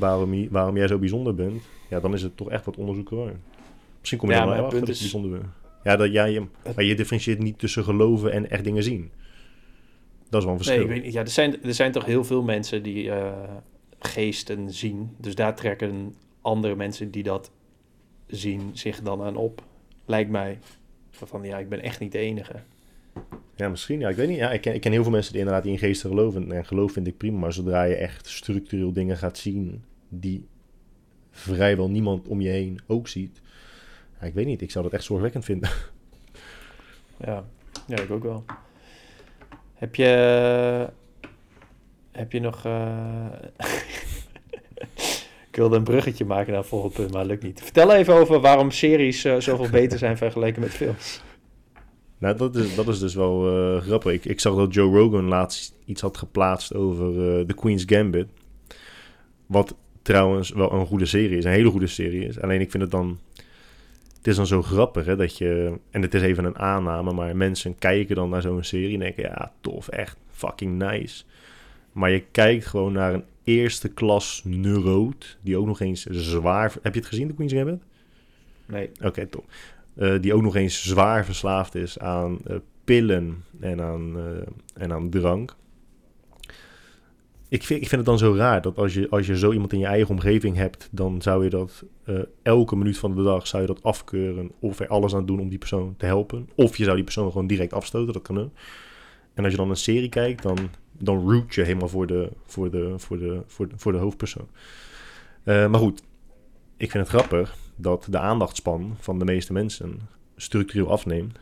waarom jij zo bijzonder bent... ja, dan is het toch echt wat onderzoeken waar. Misschien kom je er maar achter dat je bijzonder bent. Ja, maar je differentieert niet tussen geloven en echt dingen zien. Dat is wel een verschil. Nee, ik weet niet. Ja, er zijn toch heel veel mensen die geesten zien. Dus daar trekken andere mensen die dat zien zich dan aan op. Lijkt mij van, ja, ik ben echt niet de enige... Ja, misschien. Ja, ik weet niet. Ja, ik ken heel veel mensen die inderdaad in geesten geloven. En geloof vind ik prima. Maar zodra je echt structureel dingen gaat zien... die vrijwel niemand om je heen ook ziet... Ja, ik weet niet. Ik zou dat echt zorgwekkend vinden. Ja, ik ook wel. Heb je nog... Ik wilde een bruggetje maken naar het volgende punt, maar lukt niet. Vertel even over waarom series zoveel beter zijn vergeleken met films. Nou, dat is dus wel grappig. Ik zag dat Joe Rogan laatst iets had geplaatst over The Queen's Gambit. Wat trouwens wel een goede serie is. Een hele goede serie is. Alleen ik vind het dan... Het is dan zo grappig, hè, dat je... En het is even een aanname, maar mensen kijken dan naar zo'n serie en denken... Ja, tof, echt fucking nice. Maar je kijkt gewoon naar een eerste klas neuroot. Die ook nog eens zwaar... Heb je het gezien, The Queen's Gambit? Nee. Oké, top. Die ook nog eens zwaar verslaafd is aan pillen en aan drank. Ik vind het dan zo raar dat als je zo iemand in je eigen omgeving hebt... dan zou je dat elke minuut van de dag zou je dat afkeuren... of er alles aan doen om die persoon te helpen. Of je zou die persoon gewoon direct afstoten, dat kan ook. En als je dan een serie kijkt, dan root je helemaal voor de hoofdpersoon. Maar goed, ik vind het grappig... dat de aandachtspan van de meeste mensen structureel afneemt.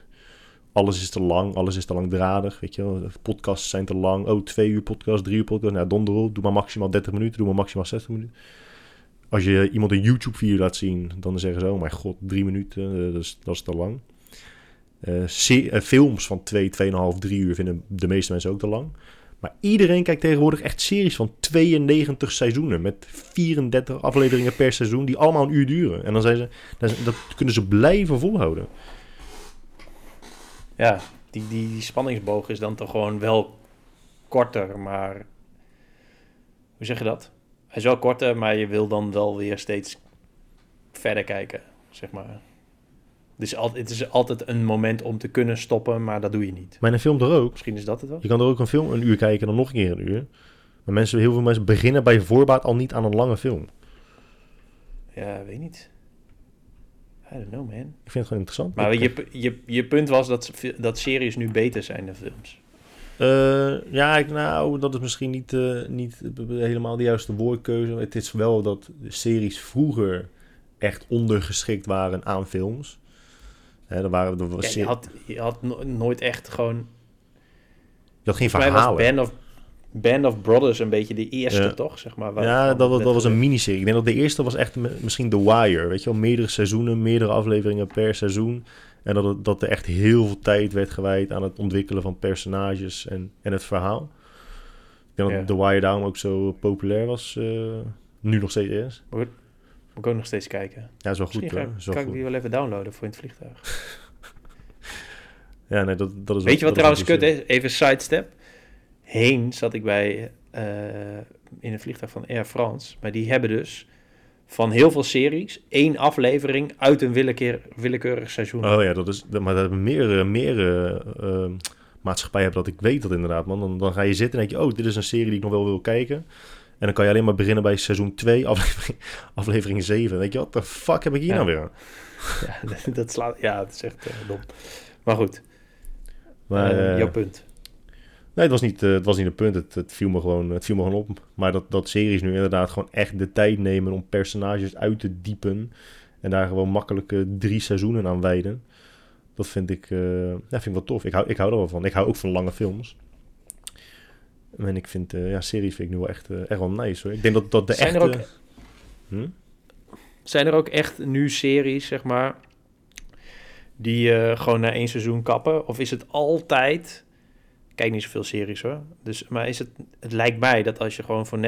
Alles is te lang, alles is te langdradig, weet je wel. Podcasts zijn te lang, 2 uur podcast, 3 uur podcast, nou donderop, doe maar maximaal 30 minuten, doe maar maximaal 60 minuten. Als je iemand een YouTube-video laat zien, dan zeggen ze, oh mijn god, 3 minuten, dat is te lang. Films van 2, 2,5, 3 uur vinden de meeste mensen ook te lang. Maar iedereen kijkt tegenwoordig echt series van 92 seizoenen... met 34 afleveringen per seizoen die allemaal een uur duren. En dan zijn ze... Dat kunnen ze blijven volhouden. Ja, die spanningsboog is dan toch gewoon wel korter, maar... Hoe zeg je dat? Hij is wel korter, maar je wil dan wel weer steeds verder kijken, zeg maar. Dus het is altijd een moment om te kunnen stoppen, maar dat doe je niet. Maar in een film er ook. Misschien is dat het wel. Je kan er ook een film een uur kijken en dan nog een keer een uur. Maar heel veel mensen beginnen bij voorbaat al niet aan een lange film. Ja, weet niet. I don't know, man. Ik vind het gewoon interessant. Maar je punt was dat series nu beter zijn dan films. Dat is misschien niet helemaal de juiste woordkeuze. Het is wel dat de series vroeger echt ondergeschikt waren aan films. Hè, je had nooit echt gewoon... Je had geen verhaal. Band of Brothers een beetje de eerste, toch? Zeg maar, dat was een miniserie. Ik denk dat de eerste was echt misschien The Wire. Weet je wel, meerdere seizoenen, meerdere afleveringen per seizoen. En dat er echt heel veel tijd werd gewijd aan het ontwikkelen van personages en het verhaal. Ik denk dat The Wire daarom ook zo populair was. Nu nog steeds is. Moet ik ook nog steeds kijken. Ja, is wel goed. Misschien kan ik die wel even downloaden voor in het vliegtuig. Ja, nee, dat is. Weet je wat trouwens kut is? Even sidestep. Heen zat ik bij in een vliegtuig van Air France. Maar die hebben dus van heel veel series 1 aflevering uit een willekeurig seizoen. Oh ja, dat is. Maar dat hebben meerdere maatschappijen hebben dat. Ik weet dat inderdaad, man. Dan ga je zitten en denk je, oh, dit is een serie die ik nog wel wil kijken. En dan kan je alleen maar beginnen bij seizoen 2, aflevering 7. Weet je, wat de fuck heb ik hier nou weer aan? Ja, dat slaat. Ja, het is echt dom. Maar goed. Maar, jouw punt. Nee, het was niet een punt. Het viel me gewoon op. Maar dat series nu inderdaad gewoon echt de tijd nemen om personages uit te diepen. En daar gewoon makkelijk 3 seizoenen aan wijden. Dat vind ik wel tof. Ik hou er wel van. Ik hou ook van lange films. En ik vind, series vind ik nu wel echt wel nice hoor. Ik denk dat de zijn echte... Zijn er ook echt nu series, zeg maar, die gewoon na 1 seizoen kappen? Of is het altijd... Ik kijk niet zoveel series hoor. Dus, maar is het lijkt mij dat als je gewoon voor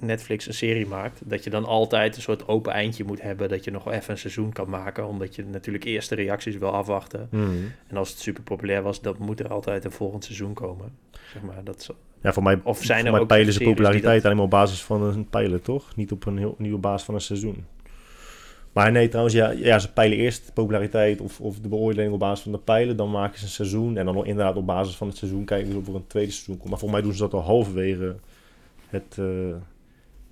Netflix een serie maakt, dat je dan altijd een soort open eindje moet hebben, dat je nog even een seizoen kan maken, omdat je natuurlijk eerst de reacties wil afwachten. Mm-hmm. En als het super populair was, dan moet er altijd een volgend seizoen komen. Zeg maar, dat zo. Ja, voor mij, of zijn voor er mij ook peilen ze populariteit alleen maar op basis van een pilot, toch? Niet op een heel nieuwe basis van een seizoen. Maar nee, trouwens, ja, ze peilen eerst de populariteit of de beoordeling op basis van de pijlen. Dan maken ze een seizoen en dan inderdaad op basis van het seizoen kijken of er een tweede seizoen komt. Maar volgens mij doen ze dat al halverwege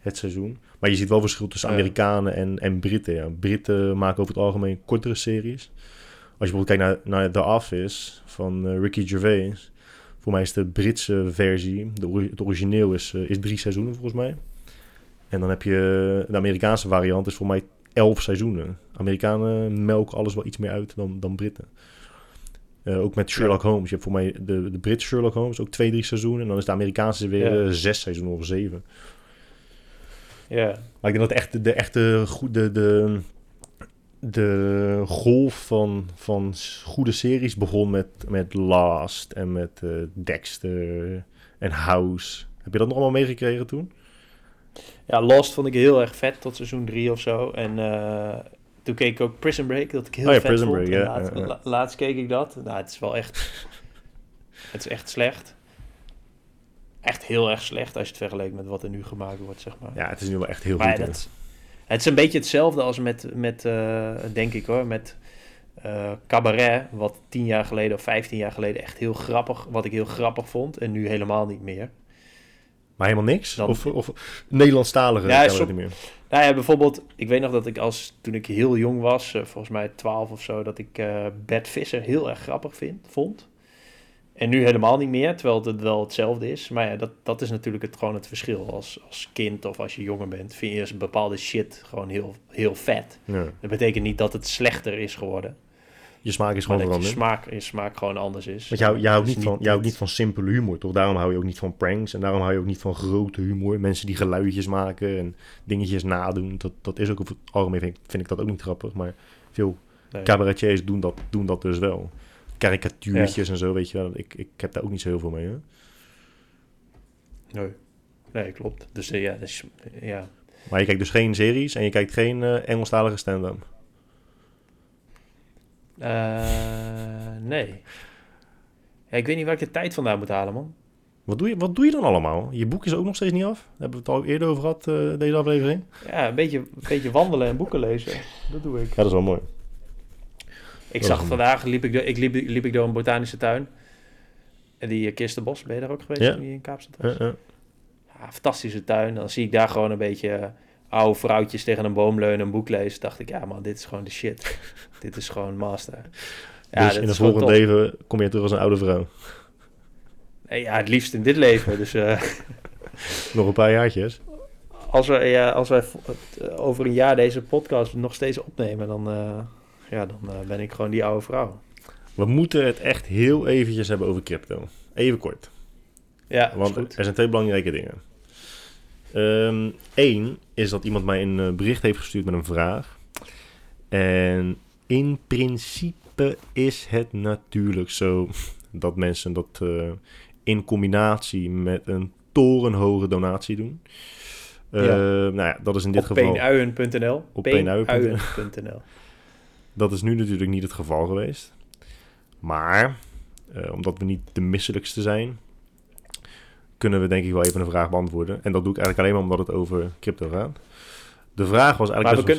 het seizoen. Maar je ziet wel verschil tussen Amerikanen en Britten. Ja. Britten maken over het algemeen kortere series. Als je bijvoorbeeld kijkt naar The Office van Ricky Gervais. Voor mij is de Britse versie, het origineel is 3 seizoenen volgens mij. En dan heb je de Amerikaanse variant is voor mij 11 seizoenen. Amerikanen melken alles wel iets meer uit dan Britten. Ook met Sherlock Holmes. Je hebt voor mij de Britse Sherlock Holmes ook 2-3 seizoenen. En dan is de Amerikaanse weer 6 seizoenen of 7. Ja. Maar ik denk dat echt de echte goede... De golf van goede series begon met Last en met Dexter en House. Heb je dat nog allemaal meegekregen toen? Ja, Lost vond ik heel erg vet tot seizoen 3 of zo. En toen keek ik ook Prison Break, dat ik heel vet Prison vond. Break, laatst keek ik dat. Nou, het is wel echt... het is echt slecht. Echt heel erg slecht als je het vergelijkt met wat er nu gemaakt wordt, zeg maar. Ja, het is nu wel echt heel maar goed. Ja, het is een beetje hetzelfde als met denk ik hoor, met Cabaret, wat 10 jaar geleden of 15 jaar geleden echt heel grappig, wat ik heel grappig vond en nu helemaal niet meer. Maar helemaal niks? Dan, of Nederlandstalige Cabaret niet meer? Nou ja, bijvoorbeeld, ik weet nog dat ik toen ik heel jong was, volgens mij 12 of zo, dat ik Bert Visser heel erg grappig vond. En nu helemaal niet meer, terwijl het wel hetzelfde is. Maar ja, dat is natuurlijk gewoon het verschil. Als kind of als je jonger bent, vind je eens bepaalde shit gewoon heel, heel vet. Ja. Dat betekent niet dat het slechter is geworden. Je smaak is gewoon veranderd. Je smaak gewoon anders is. Want jij houdt niet van simpele humor, toch? Daarom hou je ook niet van pranks. En daarom hou je ook niet van grote humor. Mensen die geluidjes maken en dingetjes nadoen. Dat is ook over het algemeen, vind ik dat ook niet grappig. Maar veel cabaretiers doen dat dus wel. Karikatuurtjes en zo, weet je wel. Ik heb daar ook niet zo heel veel mee, hè? Nee, klopt. Dus ja. Maar je kijkt dus geen series en je kijkt geen Engelstalige stand-up? Nee. Ja, ik weet niet waar ik de tijd vandaan moet halen, man. Wat doe je dan allemaal? Je boek is ook nog steeds niet af. Daar hebben we het al eerder over gehad, deze aflevering. Ja, een beetje wandelen en boeken lezen. Dat doe ik. Ja, dat is wel mooi. Ik zag vandaag, liep ik door een botanische tuin. En die Kirstenbosch, ben je daar ook geweest? Ja. Die in Kaapstad was? Ja, fantastische tuin. Dan zie ik daar gewoon een beetje oude vrouwtjes tegen een boom leunen, een boek lezen. Dacht ik, ja man, dit is gewoon de shit. Dit is gewoon master. Ja, dus in het volgende leven kom je terug als een oude vrouw? Ja, het liefst in dit leven. Dus, nog een paar jaartjes. Als wij over een jaar deze podcast nog steeds opnemen, dan... Dan ben ik gewoon die oude vrouw. We moeten het echt heel eventjes hebben over crypto. Even kort. Ja, want goed. Er zijn 2 belangrijke dingen. 1 is dat iemand mij een bericht heeft gestuurd met een vraag. En in principe is het natuurlijk zo dat mensen dat in combinatie met een torenhoge donatie doen. Dat is in dit geval... peenuien.nl. Op peenuien.nl. Dat is nu natuurlijk niet het geval geweest. Maar omdat we niet de misselijkste zijn, kunnen we denk ik wel even een vraag beantwoorden. En dat doe ik eigenlijk alleen maar omdat het over crypto gaat. De vraag was eigenlijk...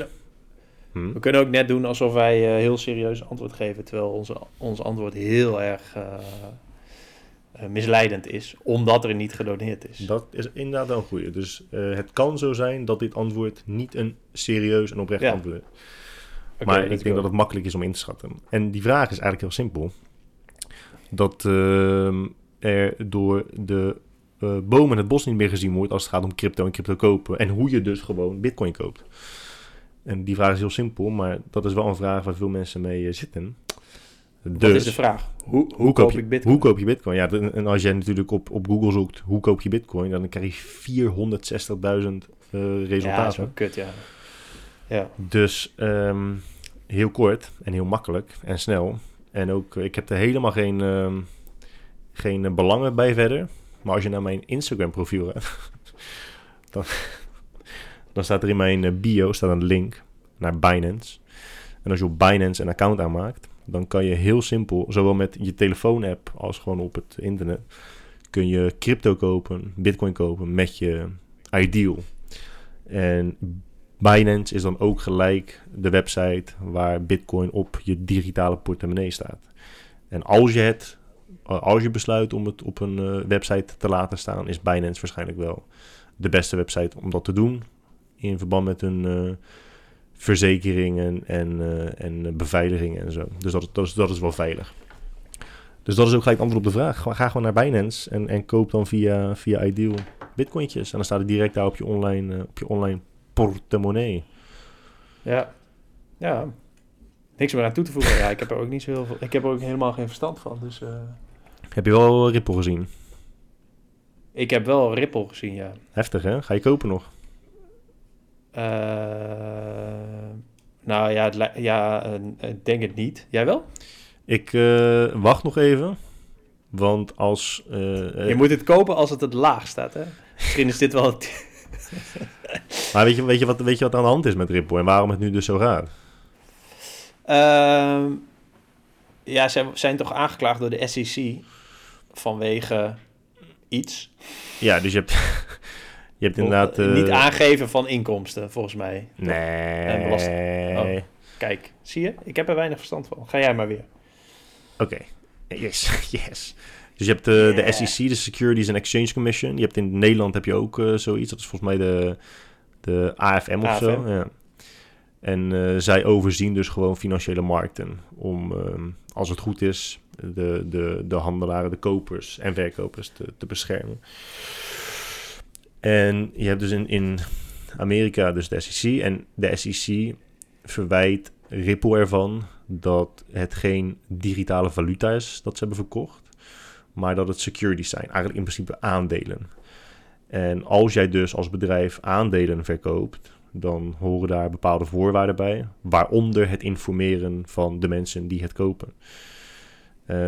Maar we kunnen ook net doen alsof wij heel serieus antwoord geven, terwijl ons antwoord heel erg misleidend is, omdat er niet gedoneerd is. Dat is inderdaad wel een goeie. Dus het kan zo zijn dat dit antwoord niet een serieus en oprecht antwoord is. Okay, maar ik denk dat het makkelijk is om in te schatten. En die vraag is eigenlijk heel simpel. Dat er door de bomen het bos niet meer gezien wordt als het gaat om crypto en crypto kopen. En hoe je dus gewoon bitcoin koopt. En die vraag is heel simpel, maar dat is wel een vraag waar veel mensen mee zitten. Dus, dat is de vraag. Hoe koop je bitcoin? Hoe koop je bitcoin? Ja, en als jij natuurlijk op Google zoekt, hoe koop je bitcoin? Dan krijg je 460.000 resultaten. Ja, dat is wel kut, ja. Ja. Dus heel kort en heel makkelijk en snel. En ook, ik heb er helemaal geen belangen bij verder. Maar als je naar mijn Instagram profiel gaat, dan staat er in mijn bio staat een link naar Binance. En als je op Binance een account aanmaakt, dan kan je heel simpel, zowel met je telefoon-app als gewoon op het internet, kun je crypto kopen, bitcoin kopen met je iDeal. En Binance is dan ook gelijk de website waar bitcoin op je digitale portemonnee staat. En als je besluit om het op een website te laten staan, is Binance waarschijnlijk wel de beste website om dat te doen. In verband met hun verzekeringen en beveiligingen en zo. Dus dat is wel veilig. Dus dat is ook gelijk het antwoord op de vraag. Ga gewoon naar Binance en koop dan via iDeal bitcointjes. En dan staat het direct daar op je online portemonnee. Ja. Niks meer aan toe te voegen. Ja, ik heb er ook niet zo heel veel. Ik heb er ook helemaal geen verstand van. Dus, Heb je wel Ripple gezien? Ik heb wel Ripple gezien, ja. Heftig, hè? Ga je kopen nog? Nou ja, ik denk het niet. Jij wel? Ik wacht nog even. Want als... je moet het kopen als het laag staat, hè? Misschien is dit wel... Maar weet je wat aan de hand is met Ripple en waarom het nu dus zo gaat? Ja, ze zijn toch aangeklaagd door de SEC vanwege iets. Ja, dus je hebt inderdaad... Niet aangeven van inkomsten, volgens mij. Nee. En belasting. Oh, kijk, zie je? Ik heb er weinig verstand van. Ga jij maar weer. Oké. Yes. Dus je hebt de SEC, de Securities and Exchange Commission. Je hebt in Nederland heb je ook zoiets. Dat is volgens mij de AFM of zo. Ja. En zij overzien dus gewoon financiële markten. Om, als het goed is, de handelaren, de kopers en verkopers te beschermen. En je hebt dus in Amerika dus de SEC. En de SEC verwijt Ripple ervan dat het geen digitale valuta is dat ze hebben verkocht. Maar dat het securities zijn. Eigenlijk in principe aandelen. En als jij dus als bedrijf aandelen verkoopt, dan horen daar bepaalde voorwaarden bij. Waaronder het informeren van de mensen die het kopen.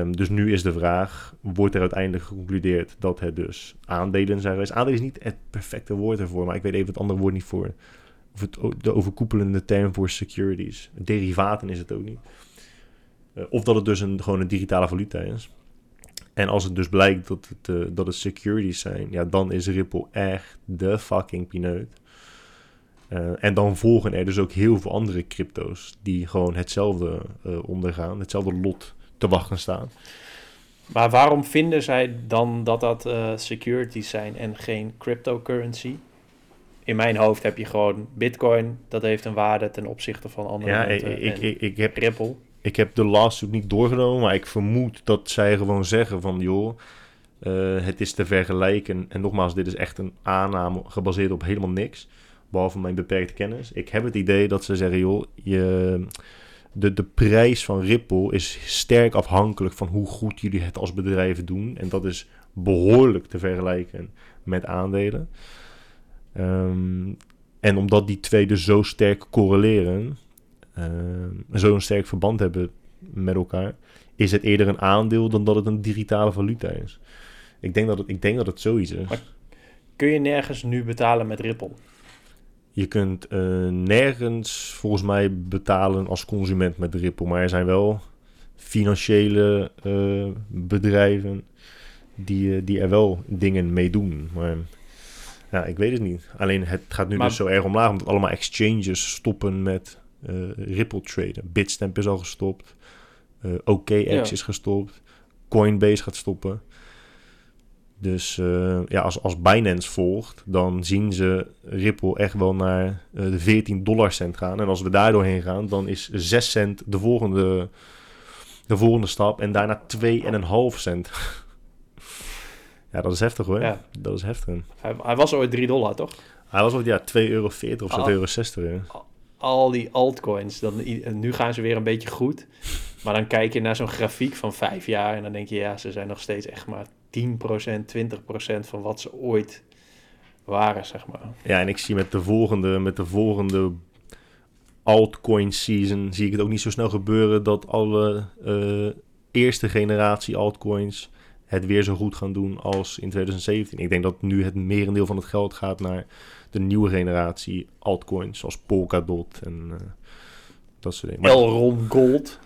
Dus nu is de vraag, wordt er uiteindelijk geconcludeerd dat het dus aandelen zijn geweest? Aandelen is niet het perfecte woord ervoor, maar ik weet even het andere woord niet voor. Of de overkoepelende term voor securities. Derivaten is het ook niet. Of dat het dus gewoon een digitale valuta is. En als het dus blijkt dat het securities zijn, ja, dan is Ripple echt de fucking pineut. En dan volgen er dus ook heel veel andere crypto's die gewoon hetzelfde ondergaan, hetzelfde lot te wachten staan. Maar waarom vinden zij dan dat securities zijn en geen cryptocurrency? In mijn hoofd heb je gewoon bitcoin, dat heeft een waarde ten opzichte van andere ik heb Ripple. Ik heb de lawsuit niet doorgenomen, maar ik vermoed dat zij gewoon zeggen van joh, het is te vergelijken. En nogmaals, dit is echt een aanname gebaseerd op helemaal niks, behalve mijn beperkte kennis. Ik heb het idee dat ze zeggen joh, de prijs van Ripple is sterk afhankelijk van hoe goed jullie het als bedrijven doen. En dat is behoorlijk te vergelijken met aandelen. En omdat die twee dus zo sterk correleren, zo'n sterk verband hebben met elkaar, is het eerder een aandeel dan dat het een digitale valuta is. Ik denk dat het zoiets is. Maar kun je nergens nu betalen met Ripple? Je kunt nergens volgens mij betalen als consument met Ripple, maar er zijn wel financiële bedrijven die er wel dingen mee doen. Maar ja, ik weet het niet. Alleen het gaat nu dus zo erg omlaag, omdat allemaal exchanges stoppen met Ripple traden. Bitstamp is al gestopt. OKX is gestopt. Coinbase gaat stoppen. Dus als Binance volgt, dan zien ze Ripple echt wel naar de 14 dollarcent gaan. En als we daar doorheen gaan, dan is 6 cent de volgende stap. En daarna 2,5 cent. Ja, dat is heftig hoor. Ja. Dat is heftig. Hij was ooit $3, toch? Hij was ooit, ja, €2,40 of €2,60. Al die altcoins, nu gaan ze weer een beetje goed. Maar dan kijk je naar zo'n grafiek van 5 jaar en dan denk je, ja, ze zijn nog steeds echt maar 10%, 20% van wat ze ooit waren, zeg maar. Ja, en ik zie met de volgende altcoin season, zie ik het ook niet zo snel gebeuren dat alle eerste generatie altcoins het weer zo goed gaan doen als in 2017. Ik denk dat nu het merendeel van het geld gaat naar de nieuwe generatie altcoins, zoals Polkadot en dat soort dingen. Elrond Gold.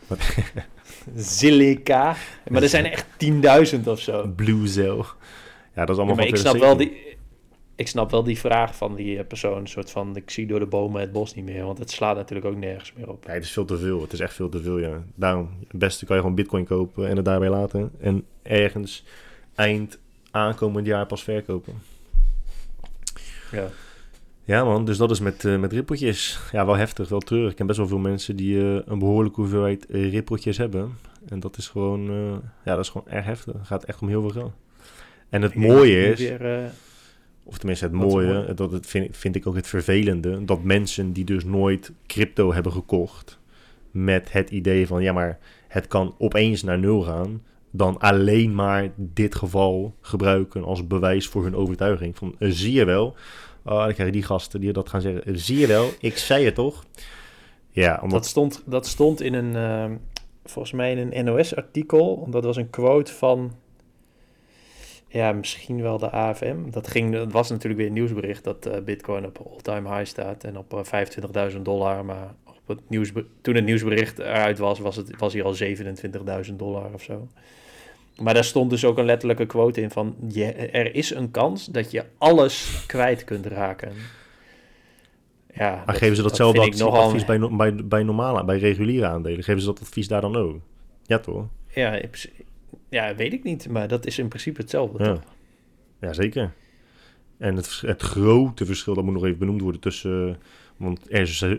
Zilliqa. Maar er zijn echt 10.000 of zo. Bluezell. Ja, dat is allemaal van 2017. Ik snap wel die vraag van die persoon, soort van, ik zie door de bomen het bos niet meer, want het slaat natuurlijk ook nergens meer op. Nee, het is veel te veel. Het is echt veel te veel, ja. Daarom, het beste kan je gewoon bitcoin kopen en het daarbij laten. En ergens eind aankomend jaar pas verkopen. Ja. Ja man, dus dat is met rippeltjes. Ja, wel heftig, wel treurig. Ik ken best wel veel mensen die een behoorlijke hoeveelheid rippeltjes hebben. En dat is gewoon, erg heftig. Het gaat echt om heel veel geld. En het mooie is, of tenminste het mooie, dat het vind ik ook het vervelende, dat mensen die dus nooit crypto hebben gekocht, met het idee van, ja maar, het kan opeens naar nul gaan, dan alleen maar dit geval gebruiken als bewijs voor hun overtuiging. Van, zie je wel. Oh, dan krijgen die gasten die dat gaan zeggen. Zie je wel, ik zei het toch? Ja, omdat... Dat stond in een, volgens mij in een NOS-artikel. Dat was een quote van, ja, misschien wel de AFM. Dat was natuurlijk weer een nieuwsbericht dat bitcoin op all-time high staat en op $25,000. Maar op toen het nieuwsbericht eruit was hier al $27,000 of zo. Maar daar stond dus ook een letterlijke quote in van, er is een kans dat je alles kwijt kunt raken. Ja, maar geven ze datzelfde advies bij reguliere aandelen? Geven ze dat advies daar dan ook? Ja, toch? Ja, weet ik niet, maar dat is in principe hetzelfde, ja. Toch? Ja, zeker. En het grote verschil, dat moet nog even benoemd worden tussen... Want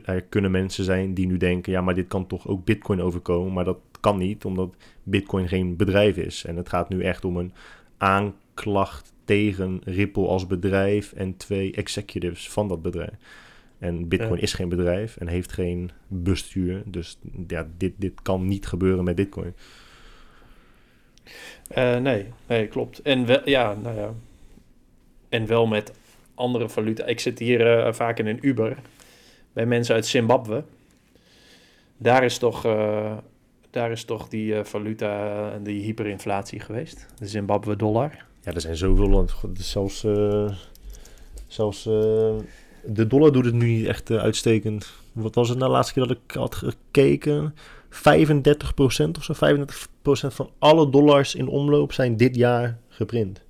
er kunnen mensen zijn die nu denken, ja, maar dit kan toch ook bitcoin overkomen, maar dat kan niet, omdat bitcoin geen bedrijf is. En het gaat nu echt om een aanklacht tegen Ripple als bedrijf en 2 executives van dat bedrijf. En bitcoin is geen bedrijf en heeft geen bestuur, dus ja, dit kan niet gebeuren met bitcoin. Nee, klopt. En wel, ja, nou ja. En wel met andere valuta. Ik zit hier vaak in een Uber bij mensen uit Zimbabwe. Daar is toch die valuta en die hyperinflatie geweest. De Zimbabwe dollar. Ja, er zijn zoveel landen. Zelfs de dollar doet het nu niet echt uitstekend. Wat was het nou de laatste keer dat ik had gekeken? 35% of zo. 35% van alle dollars in omloop zijn dit jaar geprint.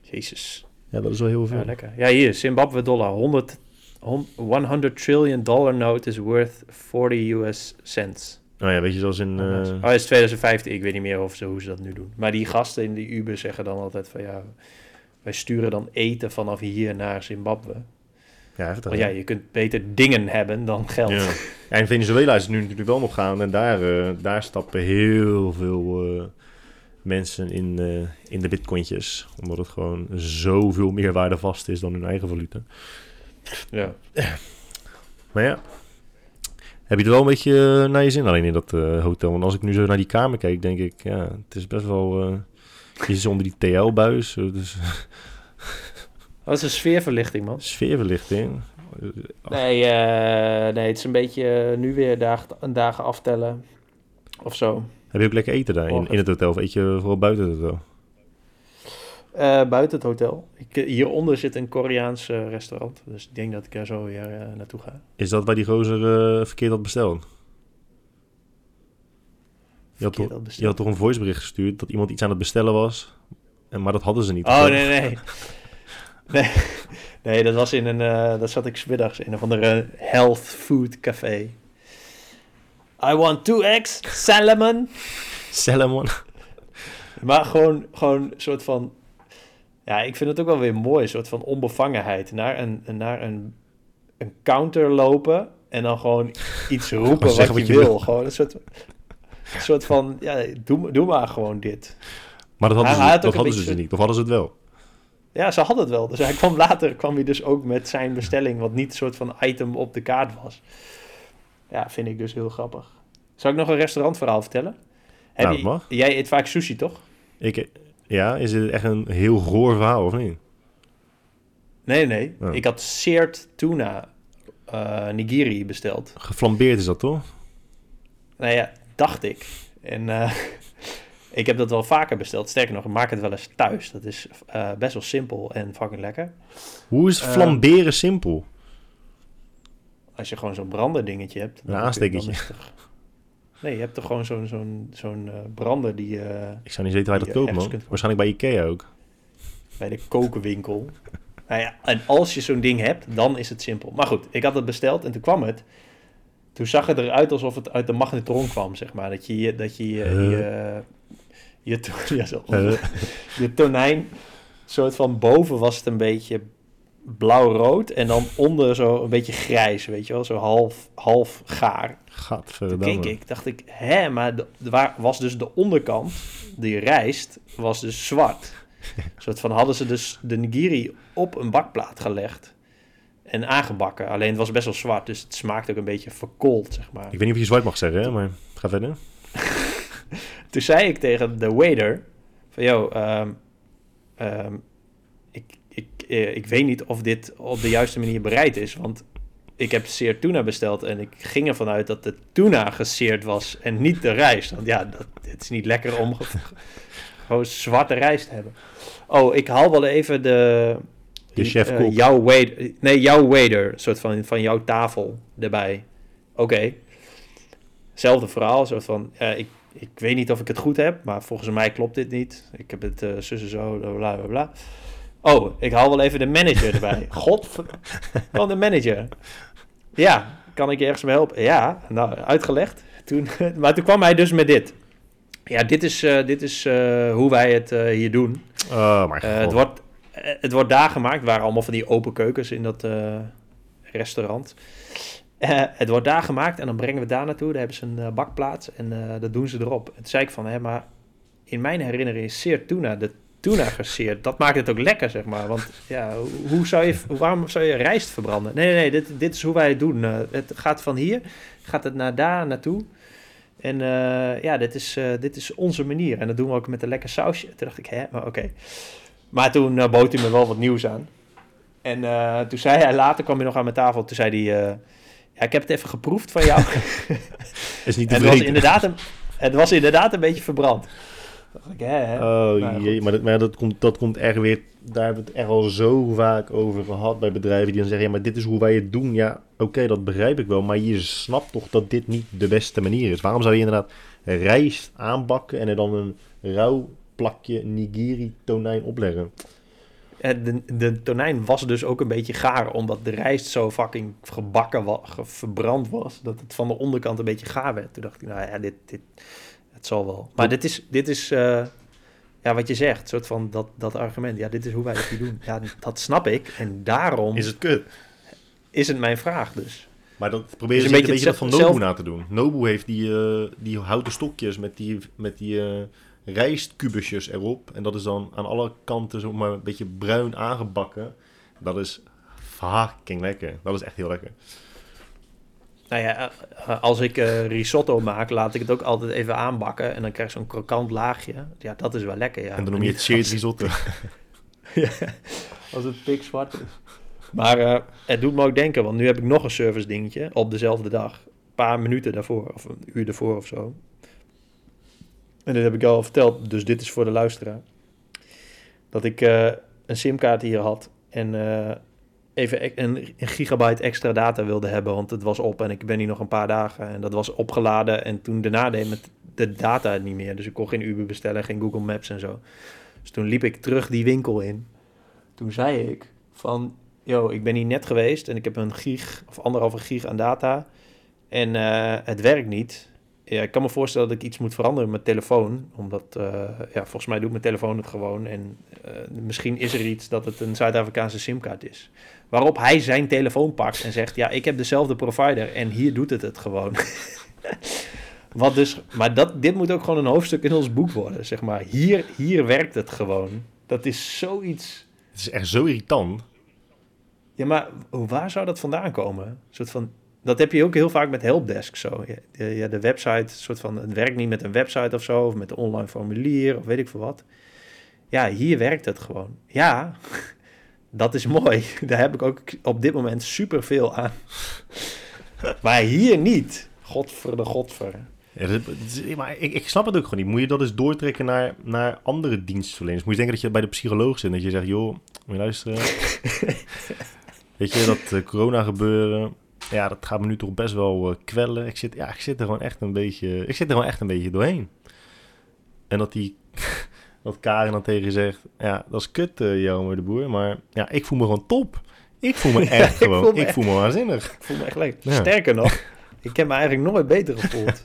Jezus. Ja, dat is wel heel veel. Ja, lekker. Ja, hier, Zimbabwe dollar. 100 trillion dollar note is worth $40. Nou ja, weet je, zoals in... het is 2015. Ik weet niet meer hoe ze dat nu doen. Maar die gasten in die Uber zeggen dan altijd van... ja, wij sturen dan eten vanaf hier naar Zimbabwe. Ja, heftig. Want ja, je kunt beter dingen hebben dan geld. Ja. Ja, in Venezuela is het nu natuurlijk wel nog gaan. En daar stappen heel veel mensen in de bitcointjes. Omdat het gewoon zoveel meer waarde vast is dan hun eigen valuta. Ja. Maar ja... Heb je er wel een beetje naar je zin alleen in dat hotel? Want als ik nu zo naar die kamer kijk, denk ik... Ja, het is best wel... je zit onder die TL-buis. Dus... Dat is een sfeerverlichting, man. Sfeerverlichting? Nee, het is een beetje nu weer dagen aftellen of zo. Heb je ook lekker eten daar in het hotel? Of eet je vooral buiten het hotel? Buiten het hotel. Hieronder zit een Koreaans restaurant. Dus ik denk dat ik daar zo weer naartoe ga. Is dat waar die gozer verkeerd had besteld? Je had toch een voicebericht gestuurd dat iemand iets aan het bestellen was, maar dat hadden ze niet. Oh, nee. Nee, dat was in een... dat zat ik 's middags in een van de health food café. I want 2 eggs, salmon. Salmon. Maar gewoon een soort van... Ja, ik vind het ook wel weer mooi. Een soort van onbevangenheid. Naar een counter lopen en dan gewoon iets roepen wat je wil. Gewoon een soort van... Ja, doe maar gewoon dit. Maar dat hadden ze niet. Of hadden ze het wel? Ja, ze hadden het wel. Dus hij kwam later hij dus ook met zijn bestelling, wat niet een soort van item op de kaart was. Ja, vind ik dus heel grappig. Zal ik nog een restaurantverhaal vertellen? Nou, dat mag. Jij eet vaak sushi, toch? Ja, is het echt een heel goor verhaal, of niet? Nee. Oh. Ik had seared tuna nigiri besteld. Geflambeerd is dat, toch? Nou ja, dacht ik. En... ik heb dat wel vaker besteld. Sterker nog, ik maak het wel eens thuis. Dat is best wel simpel en fucking lekker. Hoe is flamberen simpel? Als je gewoon zo'n branderdingetje hebt. Een aanstekertje. Nee, je hebt toch gewoon zo'n brander die... ik zou niet weten waar je dat koopt, man. Waarschijnlijk bij Ikea ook. Bij de kokenwinkel. Nou ja, en als je zo'n ding hebt, dan is het simpel. Maar goed, ik had het besteld en toen kwam het... Toen zag het eruit alsof het uit de magnetron kwam, zeg maar. Je tonijn, soort van boven was het een beetje blauw-rood en dan onder zo een beetje grijs, weet je wel, zo half gaar. Gadverdamme. Toen keek ik, dacht ik, maar was dus de onderkant, die rijst, was dus zwart. Een soort van hadden ze dus de nigiri op een bakplaat gelegd en aangebakken. Alleen het was best wel zwart, dus het smaakt ook een beetje verkoold, zeg maar. Ik weet niet of je zwart mag zeggen, hè? Maar ga verder. Toen zei ik tegen de waiter van, joh, ik weet niet of dit op de juiste manier bereid is, want ik heb seared tuna besteld en ik ging ervan uit dat de tuna geseerd was en niet de rijst. Want ja, het is niet lekker om gewoon zwarte rijst te hebben. Oh, ik haal wel even de chef-kok. Jouw waiter, soort van jouw tafel erbij. Oké. Hetzelfde verhaal, soort van, ik weet niet of ik het goed heb, maar volgens mij klopt dit niet. Ik heb het zus en zo, bla bla bla. Oh, ik haal wel even de manager erbij. Van de manager. Ja, kan ik je ergens mee helpen? Ja, nou, uitgelegd. Maar toen kwam hij dus met dit. Ja, dit is hoe wij het hier doen. Oh my God. Het wordt daar gemaakt. Waren allemaal van die open keukens in dat restaurant. Het wordt daar gemaakt en dan brengen we het daar naartoe. Daar hebben ze een bakplaats en dat doen ze erop. En toen zei ik van, maar in mijn herinnering is seared tuna, de tuna geseerd. Dat maakt het ook lekker, zeg maar. Want ja, waarom zou je rijst verbranden? Nee, dit is hoe wij het doen. Het gaat van hier, gaat het naar daar naartoe. En dit is onze manier. En dat doen we ook met een lekker sausje. Toen dacht ik, maar oké. Maar toen bood hij me wel wat nieuws aan. En toen zei hij, later kwam hij nog aan mijn tafel, toen zei hij... ik heb het even geproefd van jou. Is niet het, was inderdaad een beetje verbrand. Dacht ik, dat komt echt weer... Daar hebben we het echt al zo vaak over gehad bij bedrijven die dan zeggen... Ja, maar dit is hoe wij het doen. Ja, oké, dat begrijp ik wel. Maar je snapt toch dat dit niet de beste manier is. Waarom zou je inderdaad rijst aanbakken en er dan een rauw plakje nigiri tonijn opleggen? De tonijn was dus ook een beetje gaar, omdat de rijst zo fucking verbrand was, dat het van de onderkant een beetje gaar werd. Toen dacht ik, het zal wel. Maar dit is wat je zegt, soort van dat argument. Ja, dit is hoe wij het hier doen. Ja, dat snap ik. En daarom... Is het kut? Is het mijn vraag dus. Maar dat proberen ze een beetje dat van Nobu na te doen. Nobu heeft die houten stokjes met die rijstkubusjes erop. En dat is dan aan alle kanten zo maar een beetje bruin aangebakken. Dat is fucking lekker. Dat is echt heel lekker. Nou ja, als ik risotto maak, laat ik het ook altijd even aanbakken. En dan krijg je zo'n krokant laagje. Ja, dat is wel lekker, ja. En dan noem je het seared risotto. Ja, als het pikzwart is. Maar het doet me ook denken, want nu heb ik nog een service dingetje op dezelfde dag. Een paar minuten daarvoor, of een uur daarvoor of zo. En dit heb ik al verteld, dus dit is voor de luisteraar. Dat ik een simkaart hier had en even een gigabyte extra data wilde hebben, want het was op en ik ben hier nog een paar dagen. En dat was opgeladen en toen daarna deed de data niet meer. Dus ik kon geen Uber bestellen, geen Google Maps en zo. Dus toen liep ik terug die winkel in. Toen zei ik van, yo, ik ben hier net geweest en ik heb 1 gig of 1,5 gig aan data. En het werkt niet. Ja, ik kan me voorstellen dat ik iets moet veranderen met mijn telefoon. Omdat, volgens mij doet mijn telefoon het gewoon. En misschien is er iets dat het een Zuid-Afrikaanse simkaart is. Waarop hij zijn telefoon pakt en zegt... ja, ik heb dezelfde provider en hier doet het gewoon. Wat dus, maar dit moet ook gewoon een hoofdstuk in ons boek worden, zeg maar. Hier werkt het gewoon. Dat is zoiets... Het is echt zo irritant. Ja, maar waar zou dat vandaan komen? Een soort van... Dat heb je ook heel vaak met helpdesk zo. Ja, de website, soort van, het werkt niet met een website of zo, of met een online formulier, of weet ik veel wat. Ja, hier werkt het gewoon. Ja, dat is mooi. Daar heb ik ook op dit moment superveel aan. Maar hier niet. Godver. Ja, maar ik snap het ook gewoon niet. Moet je dat eens doortrekken naar andere dienstverleners? Moet je denken dat je bij de psycholoog zit en dat je zegt, joh, moet je luisteren? Weet je, dat corona gebeuren... Ja, dat gaat me nu toch best wel kwellen. Ik zit er gewoon echt een beetje doorheen. En dat Karin dan tegen je zegt... Ja, dat is kut, Jelmer de Boer. Maar ja, ik voel me gewoon top. Ik voel me echt gewoon... Ik voel me waanzinnig. Ik voel me echt lekker. Ja. Sterker nog, ik heb me eigenlijk nooit beter gevoeld.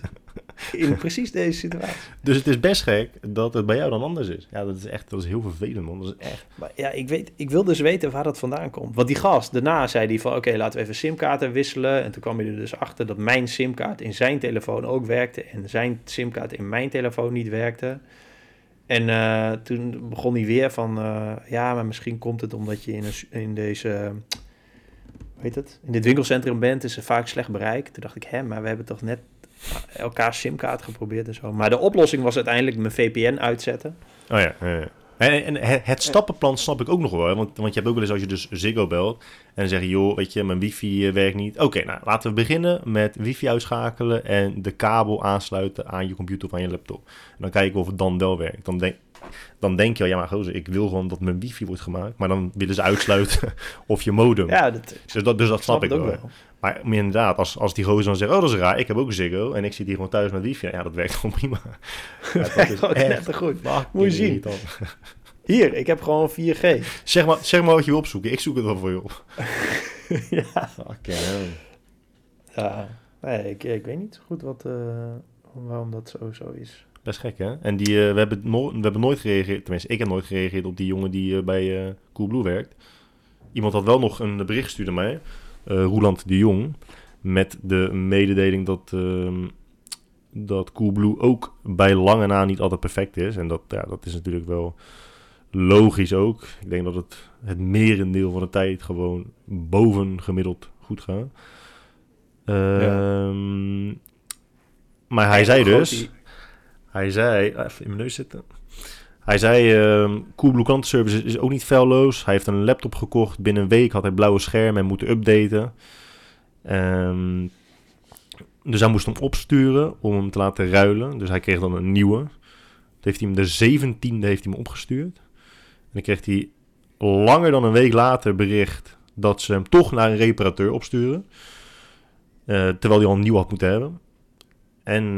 In precies deze situatie. Dus het is best gek dat het bij jou dan anders is. Ja, dat is heel vervelend, man. Dat is echt... Maar ja, ik wil dus weten waar dat vandaan komt. Want die gast, daarna zei hij van... Oké, laten we even simkaarten wisselen. En toen kwam je er dus achter dat mijn simkaart in zijn telefoon ook werkte... en zijn simkaart in mijn telefoon niet werkte. En toen begon hij weer van... ja, maar misschien komt het omdat je in deze... Weet het? In dit winkelcentrum bent, is het vaak slecht bereik. Toen dacht ik, maar we hebben toch net... elkaar simkaart geprobeerd en zo. Maar de oplossing was uiteindelijk mijn VPN uitzetten. Oh ja. En het stappenplan snap ik ook nog wel. Hè? Want je hebt ook wel eens als je dus Ziggo belt... en zeggen, joh, weet je, mijn wifi werkt niet. Oké, nou, laten we beginnen met wifi uitschakelen... en de kabel aansluiten aan je computer of aan je laptop. En dan kijken of het dan wel werkt. Dan denk je al, ja maar gozer, ik wil gewoon dat mijn wifi wordt gemaakt... maar dan willen ze uitsluiten of je modem. Ja, dat snap ik wel. Maar inderdaad, als die gozer dan zegt, oh dat is raar, ik heb ook Ziggo... en ik zit hier gewoon thuis met wifi. Ja, dat werkt gewoon prima. Ja, dat is echt goed. Moet je zien. Hier, ik heb gewoon 4G. Zeg maar wat je wil opzoeken. Ik zoek het wel voor je op. Ja. Okay. Ja. Nee, ik weet niet zo goed waarom dat zo is. Best gek, hè? En we hebben nooit gereageerd... Tenminste, ik heb nooit gereageerd op die jongen die bij Coolblue werkt. Iemand had wel nog een bericht gestuurd aan mij. Roeland de Jong. Met de mededeling dat Coolblue ook bij lange na niet altijd perfect is. En dat is natuurlijk wel... Logisch ook. Ik denk dat het merendeel van de tijd gewoon boven gemiddeld goed gaat. Ja. Maar hij zei dus... Even in mijn neus zitten. Hij zei... Coolblue klantenservice is ook niet feilloos. Hij heeft een laptop gekocht. Binnen een week had hij blauwe schermen en moeten updaten. Dus hij moest hem opsturen om hem te laten ruilen. Dus hij kreeg dan een nieuwe. De 17e heeft hij hem opgestuurd. En dan kreeg hij langer dan een week later bericht dat ze hem toch naar een reparateur opsturen. Terwijl hij al een nieuw had moeten hebben. En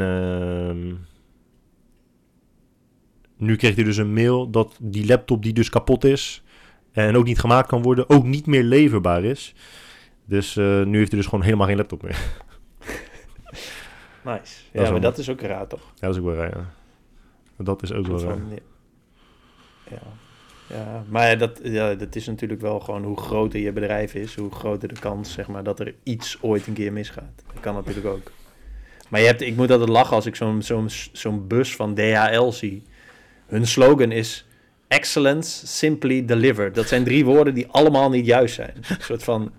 nu kreeg hij dus een mail dat die laptop die dus kapot is en ook niet gemaakt kan worden, ook niet meer leverbaar is. Dus nu heeft hij dus gewoon helemaal geen laptop meer. Nice. Ja, maar dat is ook raar toch? Ja, dat is ook wel raar, ja. Dat is ook wel raar. Ja. Ja, maar dat is natuurlijk wel gewoon hoe groter je bedrijf is, hoe groter de kans zeg maar, dat er iets ooit een keer misgaat. Dat kan natuurlijk ook. Maar ik moet altijd lachen als ik zo'n bus van DHL zie. Hun slogan is Excellence Simply Delivered. Dat zijn 3 woorden die allemaal niet juist zijn. Een soort van,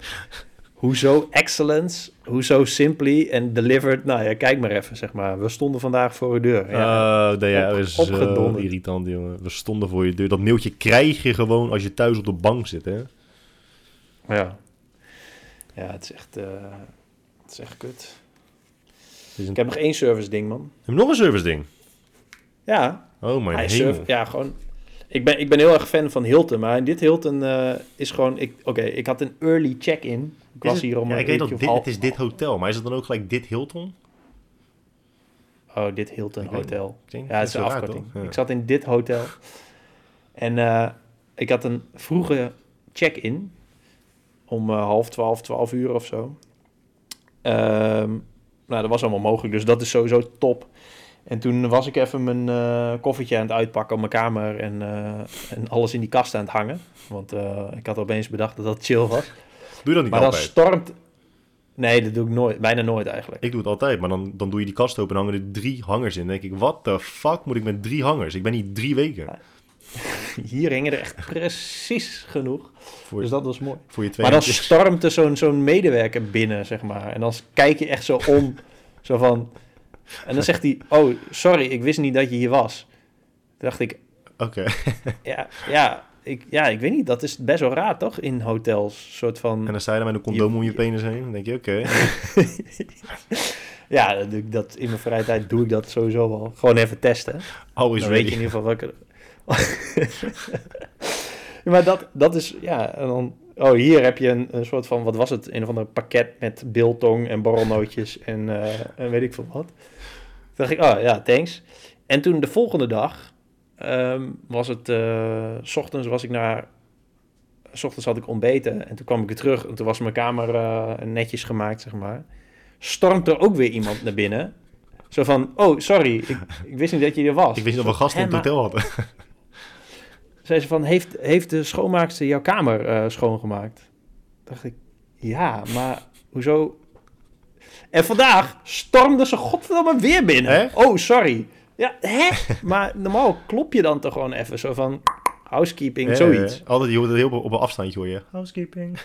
hoezo excellence, hoezo simply en delivered? Nou ja, kijk maar even, zeg maar. We stonden vandaag voor je deur. Ja, dat is zo irritant, jongen. We stonden voor je deur. Dat mailtje krijg je gewoon als je thuis op de bank zit, hè? Ja, het is echt kut. Ik heb nog 1 service ding, man. Heb je nog een service ding? Ja. Oh, mijn hemel. Ja, gewoon... Ik ben heel erg fan van Hilton, maar dit Hilton is gewoon... Ik had een early check-in. Ik was hier om... Ja, ik weet dat het is dit hotel, maar is het dan ook gelijk dit Hilton? oh, dit Hilton Hotel. Ja, het is een afkorting. Raar, ja. Ik zat in dit hotel. En ik had een vroege check-in. Om 11:30, 12:00 of zo. Nou, dat was allemaal mogelijk. Dus dat is sowieso top. En toen was ik even mijn koffertje aan het uitpakken op mijn kamer. En alles in die kast aan het hangen. Want ik had opeens bedacht dat dat chill was. Doe je dat niet maar altijd? Maar dan stormt... Nee, dat doe ik nooit. Bijna nooit eigenlijk. Ik doe het altijd. Maar dan doe je die kast open en hangen er 3 hangers in. Dan denk ik, wat de fuck moet ik met 3 hangers? Ik ben hier 3 weken. Ja. Hier hingen er echt precies genoeg. Dus dat was mooi. Voor je 2 maar dan stormt er zo'n medewerker binnen, zeg maar. En dan kijk je echt zo om. Zo van... En dan zegt hij, oh, sorry, ik wist niet dat je hier was. Toen dacht ik... Oké. Ik weet niet. Dat is best wel raar, toch? In hotels, soort van... En dan sta je dan met een condoom om je penis heen. Dan denk je, oké. Ja, dat doe ik dat, in mijn vrije tijd doe ik dat sowieso wel. Gewoon even testen. Always dan ready. Weet je in ieder geval welke... Ja, maar dat is... Ja, en dan... Oh, hier heb je een soort van... Wat was het? Een of ander pakket met biltong en borrelnootjes en weet ik veel wat. Toen dacht ik, oh ja, thanks. En toen de volgende dag... was het... 's ochtends was ik naar... 's ochtends had ik ontbeten. En toen kwam ik weer terug. En toen was mijn kamer netjes gemaakt, zeg maar. Stormt er ook weer iemand naar binnen. Zo van... Oh, sorry. Ik wist niet dat je er was. Ik wist niet dat we gasten in het hotel hadden. Zei ze van, heeft de schoonmaakster jouw kamer schoongemaakt? Dacht ik, ja, maar hoezo? En vandaag stormde ze godverdomme weer binnen. Hè? Oh, sorry. Ja, hè? Maar normaal klop je dan toch gewoon even zo van housekeeping, hè, zoiets. Altijd, je hoort het heel op een afstandje, hoor je. Housekeeping.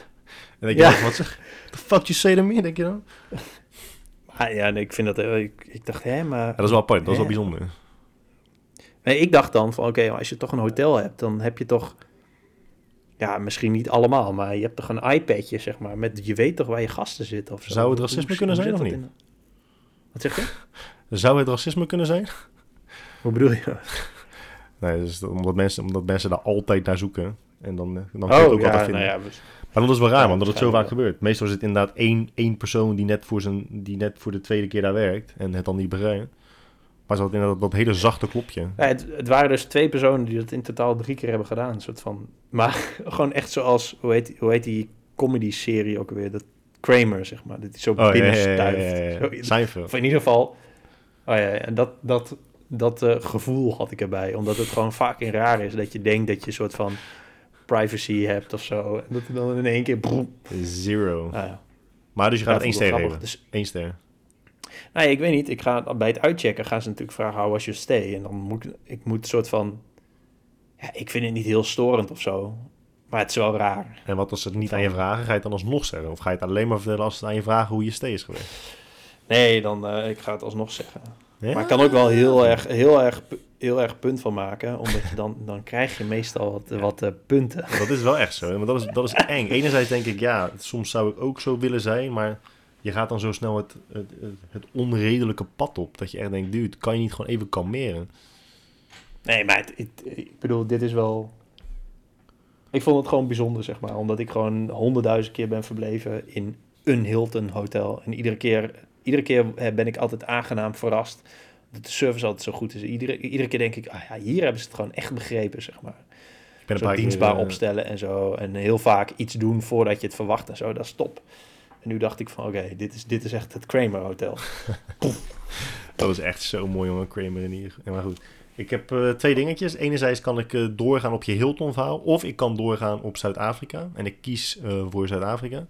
En denk je, wat zeg? The fuck you say to me, denk je dan? Maar ja, nee, ik vind dat... Ik dacht, hè, maar... Ja, dat is wel apart, dat is wel bijzonder. Nee, ik dacht dan van, oké, als je toch een hotel hebt, dan heb je toch... Ja, misschien niet allemaal, maar je hebt toch een iPadje, zeg maar. Met, je weet toch waar je gasten zitten of zo. Zou het racisme kunnen zijn of niet? Wat zeg je? Zou het racisme kunnen zijn? Hoe bedoel je? Nee, dus omdat mensen daar altijd naar zoeken. En dan kun je het ook altijd vinden. Nou ja, maar dat is wel raar, want dat het zo vaak gebeurt. Meestal is het inderdaad één persoon die net voor de tweede keer daar werkt en het dan niet begrijpt. Maar ze had inderdaad dat hele zachte klopje. Ja, het waren dus 2 personen die dat in totaal 3 keer hebben gedaan. Een soort van, maar gewoon echt zoals, hoe heet die comedy-serie ook weer? Dat Kramer, zeg maar. Dat hij zo binnenstuift. Ja. Of in ieder geval... Oh ja, en dat gevoel had ik erbij. Omdat het gewoon fucking raar is dat je denkt dat je een soort van privacy hebt of zo. En dat het dan in één keer... Broem. Zero. Ah, ja. Maar dus je gaat 1 ster geven. Dus 1 ster. Nee, ik weet niet. Ik ga bij het uitchecken gaan ze natuurlijk vragen, how was your stay? En dan moet ik een soort van... Ja, ik vind het niet heel storend of zo. Maar het is wel raar. En wat als ze het niet aan je vragen? Ga je het dan alsnog zeggen? Of ga je het alleen maar vertellen als ze aan je vragen hoe je stay is geweest? Nee, dan ik ga het alsnog zeggen. Ja? Maar ik kan ook wel heel erg punt van maken. Omdat je dan krijg je meestal wat punten. Dat is wel echt zo. Maar dat is eng. Enerzijds denk ik, ja, soms zou ik ook zo willen zijn, maar... Je gaat dan zo snel het onredelijke pad op. Dat je echt denkt, dude, kan je niet gewoon even kalmeren? Nee, maar ik bedoel, dit is wel... Ik vond het gewoon bijzonder, zeg maar. Omdat ik gewoon 100.000 keer ben verbleven in een Hilton hotel. En iedere keer ben ik altijd aangenaam verrast. Dat de service altijd zo goed is. Iedere keer denk ik, hier hebben ze het gewoon echt begrepen, zeg maar. Ik ben zo dienstbaar opstellen en zo. En heel vaak iets doen voordat je het verwacht en zo. Dat is top. En nu dacht ik van, oké, dit is echt het Kramer Hotel. Dat was echt zo mooi, jongen, Kramer in hier. Ja, maar goed, ik heb 2 dingetjes. Enerzijds kan ik doorgaan op je Hilton verhaal. Of ik kan doorgaan op Zuid-Afrika. En ik kies voor Zuid-Afrika.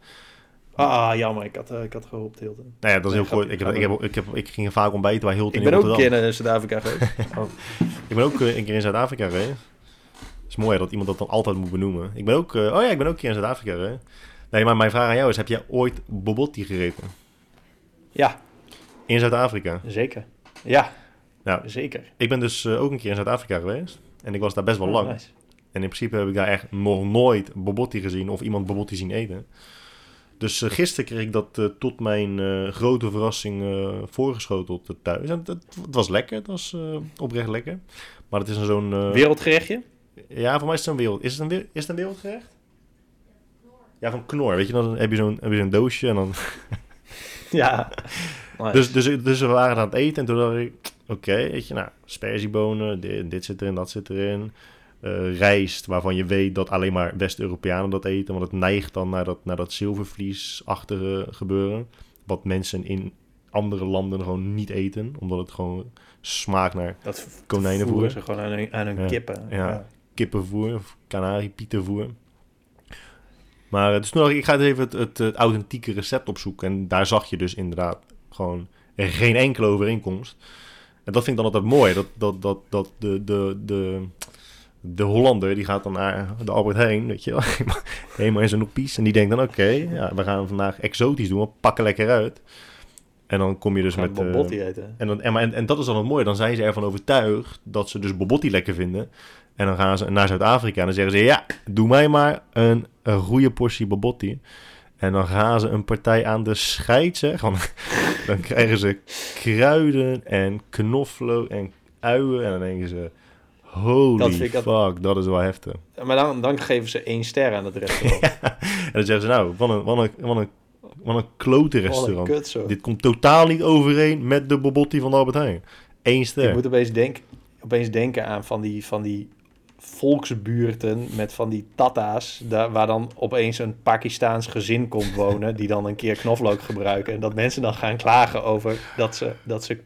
Ah, jammer. Ik had gehoopt Hilton. Nou ja, dat is heel kort. Ik ging vaak ontbijten bij Hilton. Ik ben ook een keer naar Zuid-Afrika geweest. Ik ben ook een keer in Zuid-Afrika geweest. Het is mooi dat iemand dat dan altijd moet benoemen. Ik ben ook een keer in Zuid-Afrika geweest. Nee, maar mijn vraag aan jou is, heb jij ooit bobotie gegeten? Ja. In Zuid-Afrika? Zeker. Ja, nou, zeker. Ik ben dus ook een keer in Zuid-Afrika geweest. En ik was daar best wel lang. Nice. En in principe heb ik daar echt nog nooit bobotie gezien of iemand bobotie zien eten. Dus gisteren kreeg ik dat tot mijn grote verrassing voorgeschoteld thuis. En het was lekker, het was oprecht lekker. Maar het is een zo'n... Wereldgerechtje? Ja, voor mij is het een wereld. Is het een wereldgerecht? Ja, van knor, weet je, dan heb je zo'n doosje en dan... Ja. Nice. Dus we waren aan het eten en toen dacht ik, Oké, weet je, nou, sperziebonen, dit zit erin, dat zit erin. Rijst, waarvan je weet dat alleen maar West-Europeanen dat eten, want het neigt dan naar dat zilvervliesachtige gebeuren. Wat mensen in andere landen gewoon niet eten, omdat het gewoon smaakt naar dat konijnenvoer. Dat voeren ze gewoon aan hun kippen. Ja, kippenvoer of kanariepietenvoer. Maar dus nog, ik ga dus even het authentieke recept opzoeken. En daar zag je dus inderdaad gewoon geen enkele overeenkomst. En dat vind ik dan altijd mooi. Dat de Hollander, die gaat dan naar de Albert Heijn, weet je wel. Helemaal in zijn noppies. En die denkt dan, oké, we gaan vandaag exotisch doen. We pakken lekker uit. En dan kom je dus met... Bobotti eten. En dat is dan het mooie. Dan zijn ze ervan overtuigd dat ze dus Bobotti lekker vinden. En dan gaan ze naar Zuid-Afrika en dan zeggen ze... Ja, doe mij maar een goede portie Bobotti. En dan gaan ze een partij aan de scheid, zeg. Dan krijgen ze kruiden en knoflook en uien. En dan denken ze... Holy fuck, dat is wel heftig. Maar dan geven ze 1 ster aan het restaurant. Ja. En dan zeggen ze, nou, wat een klote restaurant. Dit komt totaal niet overeen met de Bobotti van de Albert Heijn. 1 ster. Je moet opeens denken aan van die volksbuurten met van die tata's, waar dan opeens een Pakistaans gezin komt wonen, die dan een keer knoflook gebruiken. En dat mensen dan gaan klagen over dat ze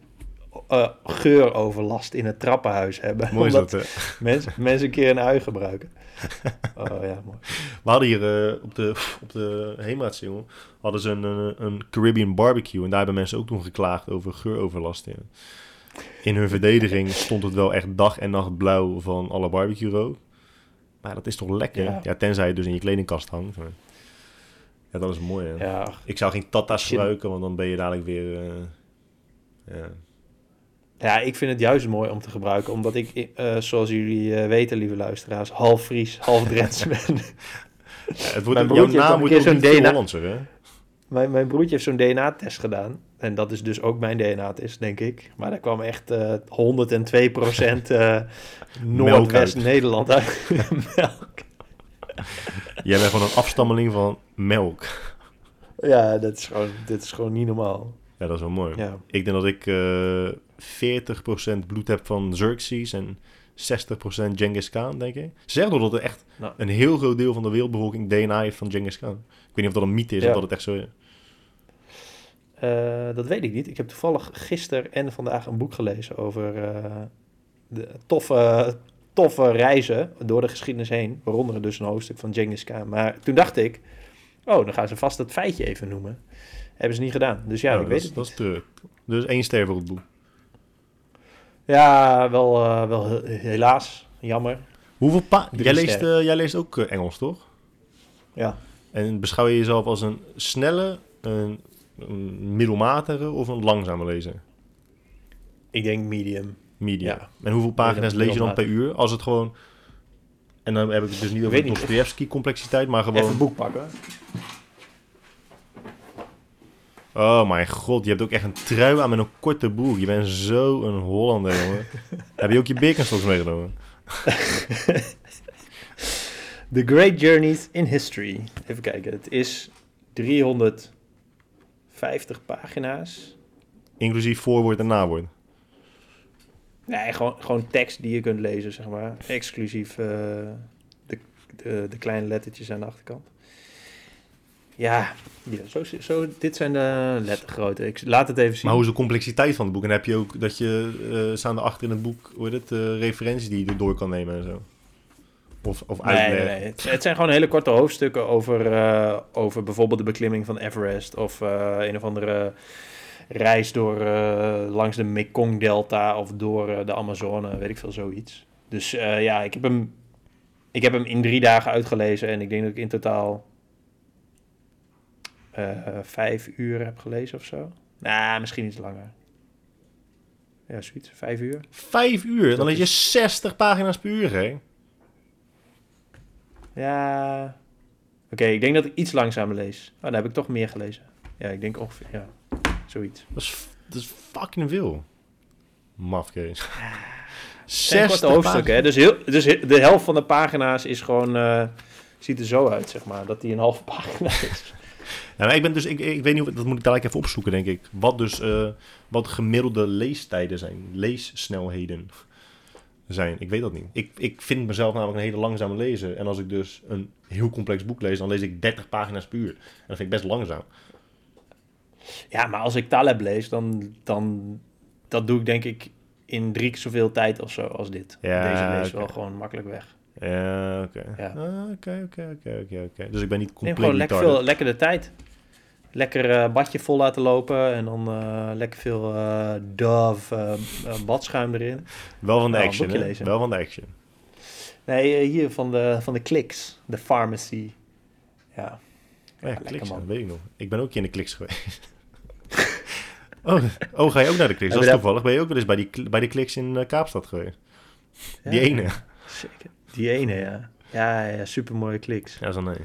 geuroverlast in het trappenhuis hebben. Mooi omdat dat, mensen een keer een ui gebruiken. Oh ja, mooi. We hadden hier op de Heemaatsingel hadden ze een Caribbean barbecue en daar hebben mensen ook toen geklaagd over geuroverlast in. In hun verdediging stond het wel echt dag en nacht blauw van alle barbecue rook. Maar dat is toch lekker? Ja, tenzij het dus in je kledingkast hangt. Ja, dat is mooi. Ja. Ik zou geen tata's gebruiken, want dan ben je dadelijk weer... Ja, ik vind het juist mooi om te gebruiken, omdat ik, zoals jullie weten, lieve luisteraars, half Fries, half Drents ben. Ja, het wordt jouw naam moet ook niet veel Hollandser, hè? Mijn broertje heeft zo'n DNA-test gedaan. En dat is dus ook mijn DNA-test, denk ik. Maar daar kwam echt 102% Noordwest-Nederland uit. Melk. Jij bent gewoon een afstammeling van melk. Ja, dit is gewoon niet normaal. Ja, dat is wel mooi. Ja. Ik denk dat ik 40% bloed heb van Xerxes en 60% Genghis Khan, denk ik. Ze zeggen dat er echt een heel groot deel van de wereldbevolking DNA heeft van Genghis Khan. Ik weet niet of dat een mythe is of dat het echt zo is. Dat weet ik niet. Ik heb toevallig gisteren en vandaag een boek gelezen over de toffe reizen door de geschiedenis heen. Waaronder dus een hoofdstuk van Genghis Khan. Maar toen dacht ik, dan gaan ze vast dat feitje even noemen. Hebben ze niet gedaan. Dus ja, ik weet het niet. Dat is terug. Dus 1 ster voor het boek. Ja, wel helaas. Jammer. Hoeveel jij leest ook Engels, toch? Ja. En beschouw je jezelf als een snelle, een middelmatige of een langzame lezer? Ik denk medium. Medium. Ja. En hoeveel pagina's lees je dan per uur? Als het gewoon... En dan heb ik het dus niet over Dostoevsky-complexiteit, maar gewoon... Even een boek pakken. Oh mijn god, je hebt ook echt een trui aan met een korte broek. Je bent zo een Hollander, jongen. Heb je ook je Birkenstocks meegenomen? The Great Journeys in History. Even kijken, het is 350 pagina's. Inclusief voorwoord en nawoord? Nee, gewoon tekst die je kunt lezen, zeg maar. Exclusief de kleine lettertjes aan de achterkant. Ja, zo, dit zijn de lettergrootte. Ik laat het even zien. Maar hoe is de complexiteit van het boek? En heb je ook dat je staan erachter in het boek, hoe heet het, referenties die je erdoor kan nemen en zo? Of uitleggen? Nee. Het zijn gewoon hele korte hoofdstukken over bijvoorbeeld de beklimming van Everest of een of andere reis door langs de Mekong-delta of door de Amazone, weet ik veel, zoiets. Dus ik heb hem in 3 dagen uitgelezen en ik denk dat ik in totaal 5 uur heb gelezen of zo. Misschien iets langer. Ja, zoiets. 5 uur. 5 uur? Dan lees je 60 pagina's per uur, hè? Ja. Oké, ik denk dat ik iets langzamer lees. Dan heb ik toch meer gelezen. Ja, ik denk ongeveer, ja. Zoiets. Dat is fucking veel. Mafkees. 60 hoofdstukken, hè? Dus de helft van de pagina's is gewoon... ziet er zo uit, zeg maar. Dat die een halve pagina is. Nou, ik ben dus, ik weet niet of dat moet ik dadelijk even opzoeken, denk ik. Wat dus wat gemiddelde leestijden zijn, leessnelheden zijn. Ik weet dat niet. Ik vind mezelf namelijk een hele langzame lezer. En als ik dus een heel complex boek lees, dan lees ik 30 pagina's per uur. En dat vind ik best langzaam. Ja, maar als ik Taleb lees, dan dat doe ik denk ik in 3 keer zoveel tijd of zo als dit. Ja, deze lees wel gewoon makkelijk weg. Ja, oké. Dus ik ben niet compleet gewoon lekker de tijd. Lekker badje vol laten lopen en dan lekker veel Dove badschuim erin. Wel van de action, hè? Wel van de action. Nee, hier van de Clicks, de Pharmacy. Ja. Ja, Clicks, dat weet ik nog. Ik ben ook hier in de Clicks geweest. oh, ga je ook naar de Clicks? Dat is toevallig. Ben je ook wel eens bij die Clicks in Kaapstad geweest? Ja, die ene. Zeker. Die ene, ja. Ja, supermooie Clicks. Ja, zo nee.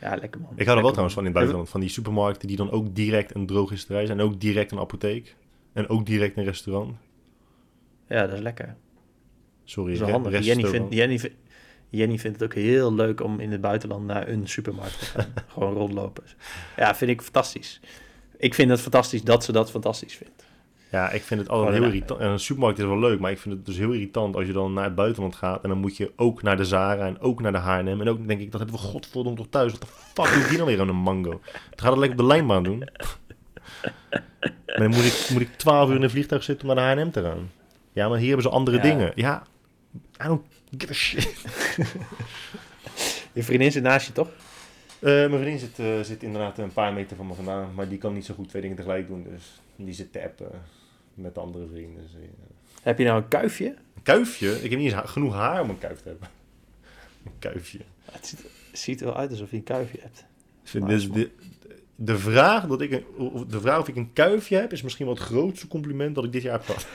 Ja, lekker man. Ik hou er wel trouwens van in het buitenland. Van die supermarkten die dan ook direct een drogisterij zijn. En ook direct een apotheek. En ook direct een restaurant. Ja, dat is lekker. Sorry, dat is handig. Jenny vindt het ook heel leuk om in het buitenland naar een supermarkt te gaan. Gewoon rondlopen. Ja, vind ik fantastisch. Ik vind het fantastisch dat ze dat fantastisch vindt. Ja, ik vind het allemaal heel irritant. En een supermarkt is wel leuk, maar ik vind het dus heel irritant als je dan naar het buitenland gaat. En dan moet je ook naar de Zara en ook naar de H&M. En ook denk ik, dat hebben we godverdomme toch thuis. Wat de fuck doe ik hier nou weer aan een mango? Dan gaat het lekker op de lijnbaan doen. Maar dan moet ik 12 uur in een vliegtuig zitten om naar de H&M te gaan. Ja, maar hier hebben ze andere dingen. Ja, I don't give a shit. Je vriendin zit naast je, toch? Mijn vriendin zit inderdaad een paar meter van me vandaan. Maar die kan niet zo goed 2 dingen tegelijk doen. Dus die zit te appen met de andere vrienden. Dus, heb je nou een kuifje? Een kuifje? Ik heb niet eens genoeg haar om een kuif te hebben. Een kuifje. Het ziet er wel uit alsof je een kuifje hebt. Dus de vraag of ik een kuifje heb is misschien wel het grootste compliment dat ik dit jaar heb gehad.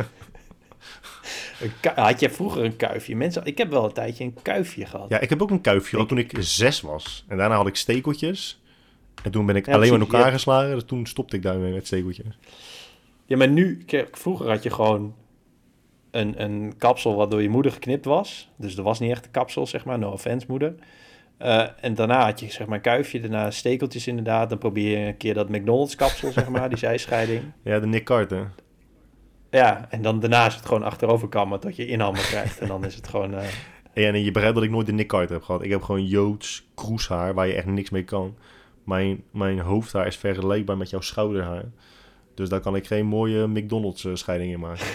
Had jij vroeger een kuifje? Mensen, ik heb wel een tijdje een kuifje gehad. Ja, ik heb ook een kuifje, al toen ik 6 was. En daarna had ik stekeltjes. En toen ben ik alleen maar in elkaar geslagen. Dus toen stopte ik daarmee met stekeltjes. Ja, maar nu... Vroeger had je gewoon een kapsel wat door je moeder geknipt was. Dus er was niet echt een kapsel, zeg maar. No offense, moeder. En daarna had je, zeg maar, een kuifje. Daarna stekeltjes inderdaad. Dan probeer je een keer dat McDonald's kapsel, zeg maar. Die zijscheiding. Ja, de Nick Carter. Ja, en dan daarna is het gewoon achteroverkammen tot je inhammen krijgt. En dan is het gewoon... Ja, en je begrijpt dat ik nooit de Nick Carter heb gehad. Ik heb gewoon Joods kroeshaar waar je echt niks mee kan. Mijn hoofdhaar is vergelijkbaar met jouw schouderhaar. Dus daar kan ik geen mooie McDonald's scheiding in maken.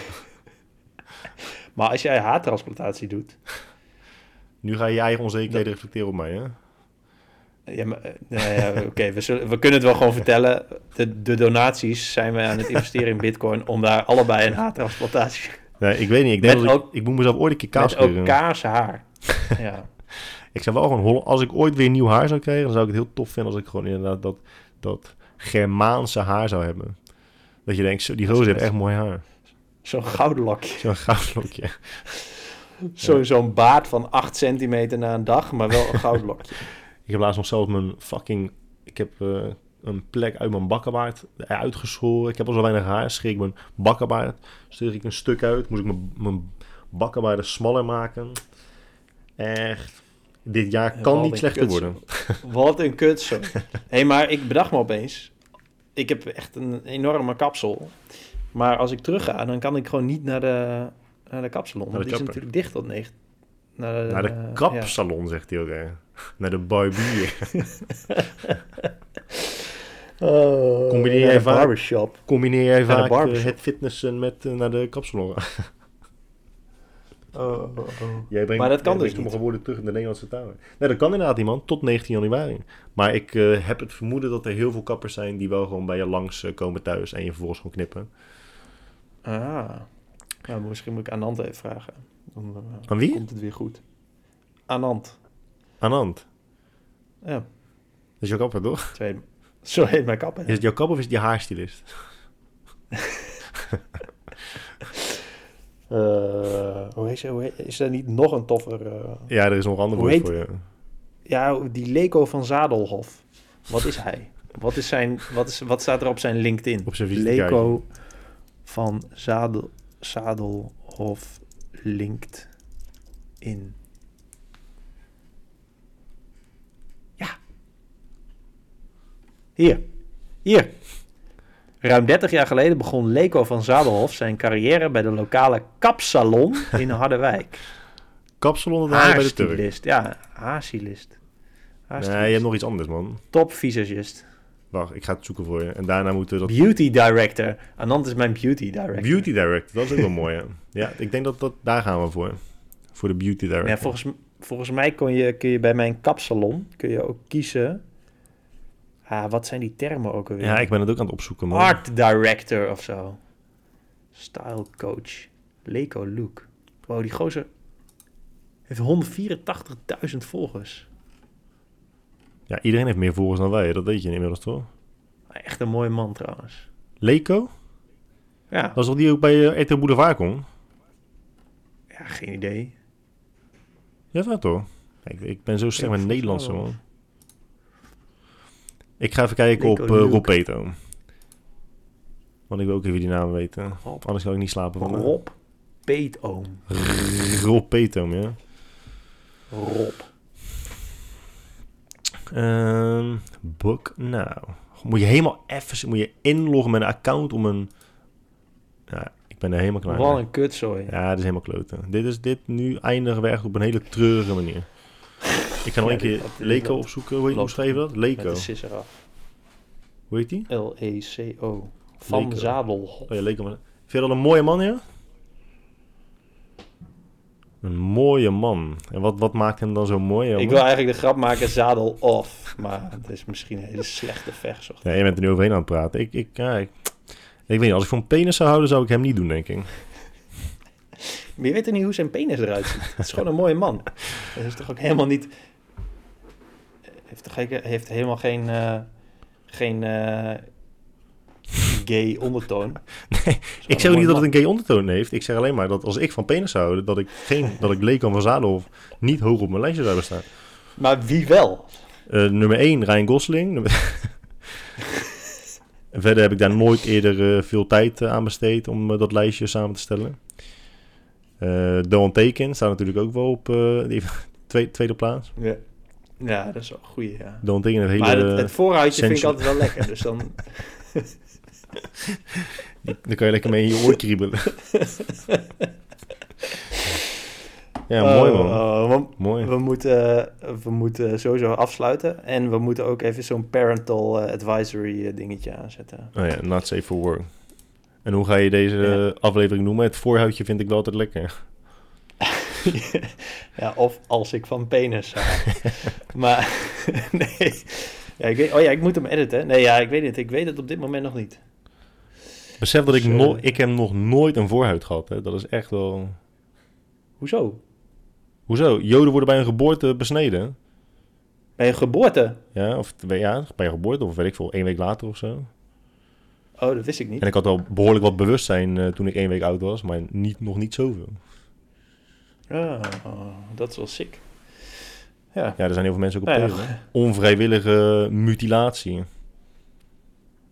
Maar als jij haartransplantatie doet... Nu ga je eigen onzekerheden reflecteren op mij, hè? Ja, maar oké, we kunnen het wel gewoon vertellen. De donaties zijn we aan het investeren in bitcoin... om daar allebei een haartransplantatie... Nee, ik weet niet. Ik denk dat ik moet mezelf ooit een keer kaas keren. Met elkaars haar. Ja. Ik zou wel gewoon... Als ik ooit weer nieuw haar zou krijgen... dan zou ik het heel tof vinden als ik gewoon inderdaad dat Germaanse haar zou hebben. Dat je denkt, zo, die roze heeft echt mooi haar. Zo'n gouden lokje. Zo'n gouden lokje. Zo'n baard van 8 centimeter na een dag, maar wel een gouden lokje. Ik heb laatst nog zelf mijn fucking... Ik heb een plek uit mijn bakkenbaard uitgeschoren. Ik heb al zo weinig haar. Schrik mijn bakkenbaard. Steeg ik een stuk uit. Moest ik mijn bakkenbaarden smaller maken. Echt... Dit jaar kan niet slechter worden. Wat een kutzo. Hé, maar ik bedacht me opeens... Ik heb echt een enorme kapsel. Maar als ik terug ga, dan kan ik gewoon niet naar de kapsalon. Want die is natuurlijk dicht tot 9. Naar de kapsalon, zegt hij ook. Hè. Naar de barbier. Combineer jij vaak het fitnessen met naar de kapsalon? Jij brengt, maar dat kan dus sommige woorden terug in de Nederlandse taal. Nee, dat kan inderdaad iemand tot 19 januari. Maar ik heb het vermoeden dat er heel veel kappers zijn... die wel gewoon bij je langs komen thuis... en je vervolgens gewoon knippen. Nou, misschien moet ik Anand even vragen. Aan wie? Komt het weer goed. Anand. Anand? Ja. Dat is jouw kapper, toch? Zo heet mijn kapper. Is het jouw kapper of is het je haarstylist? Is er niet nog een toffer... Ja, er is nog een ander woord voor je. Ja, die Leco van Zadelhoff. Wat is hij? Wat staat er op zijn LinkedIn? Op zijn Leco van Zadelhoff LinkedIn. Ja. Hier. Hier. Ruim 30 jaar geleden begon Leco van Zadelhoff zijn carrière bij de lokale kapsalon in Harderwijk. Kapsalon bij de Turk. Ja, haarstylist. Nee, je hebt nog iets anders, man. Top visagist. Wacht, ik ga het zoeken voor je. En daarna moeten we dat... Beauty director. Anand is mijn beauty director. Beauty director, dat is ook wel mooi, hè? Ja, ik denk dat daar gaan we voor. Voor de beauty director. Ja, volgens mij kun je bij mijn kapsalon ook kiezen... Ah, wat zijn die termen ook alweer? Ja, ik ben het ook aan het opzoeken, man. Art director of zo. Style coach. Leco look. Wow, die gozer heeft 184.000 volgers. Ja, iedereen heeft meer volgers dan wij. Dat weet je inmiddels, toch? Echt een mooie man, trouwens. Leco? Ja. Dat is toch die ook bij RTL Boulevard kon? Ja, geen idee. Ja, dat toch? Ik ben zo slecht met Nederlandse, man. Ik ga even kijken op Rob Peto. Want ik wil ook even die naam weten. Rob. Anders kan ik niet slapen van Rob Peto. Rob Peto, ja. Rob. Book now. Moet je helemaal even... Moet je inloggen met een account om een... Ja, ik ben er helemaal klaar. Wat een kutzooi. Ja, dat is helemaal kloten. Dit nu eindigen we echt op een hele treurige manier. Ik ga nog een keer Leco opzoeken. Hoe schrijf je dat? Leco. Met de sisser af. Hoe heet die? L-E-C-O. Van Zadelhoff. Oh ja, Leco. Vind je dat een mooie man, ja? Een mooie man. En wat maakt hem dan zo mooi? Jongen? Ik wil eigenlijk de grap maken, Zadelhoff. Maar het is misschien een hele slechte vechtsoort. Ja, je bent er nu overheen aan het praten. Ik weet niet, als ik van penis zou houden, zou ik hem niet doen, denk ik. Maar je weet toch niet hoe zijn penis eruit ziet? Het is gewoon een mooie man. Hij is toch ook helemaal niet... Heeft helemaal geen gay ondertoon. Nee, ik zeg ook niet dat het een gay ondertoon heeft. Ik zeg alleen maar dat als ik van penis zou houden... dat ik Leco van Zadelhoff niet hoog op mijn lijstje zou staan. Maar wie wel? Nummer 1, Ryan Gosling. Verder heb ik daar nooit eerder veel tijd aan besteed... om dat lijstje samen te stellen. Don Taken staat natuurlijk ook wel op tweede plaats. Ja. Ja, dat is wel een goeie, ja. Don Taken heeft hele... Maar het vooruitje vind ik altijd wel lekker, dus dan... dan kan je lekker mee in je oor kriebelen. Ja, mooi man. Mooi. We moeten sowieso afsluiten. En we moeten ook even zo'n parental advisory dingetje aanzetten. Oh ja, not safe for work. En hoe ga je deze aflevering noemen? Het voorhuidje vind ik wel altijd lekker. Ja, of als ik van penis zou. Maar, nee. Ja, ik moet hem editen. Nee, ja, ik weet het. Ik weet het op dit moment nog niet. Besef dat ik heb nog nooit een voorhuid gehad. Hè? Dat is echt wel... Hoezo? Joden worden bij hun geboorte besneden. Bij hun geboorte? Ja, bij hun geboorte. Of weet ik veel, 1 week later of zo. Oh, dat wist ik niet. En ik had al behoorlijk wat bewustzijn toen ik 1 week oud was, maar nog niet zoveel. Oh, dat is wel sick. Ja, er zijn heel veel mensen ook op tegen. Ja. Onvrijwillige mutilatie.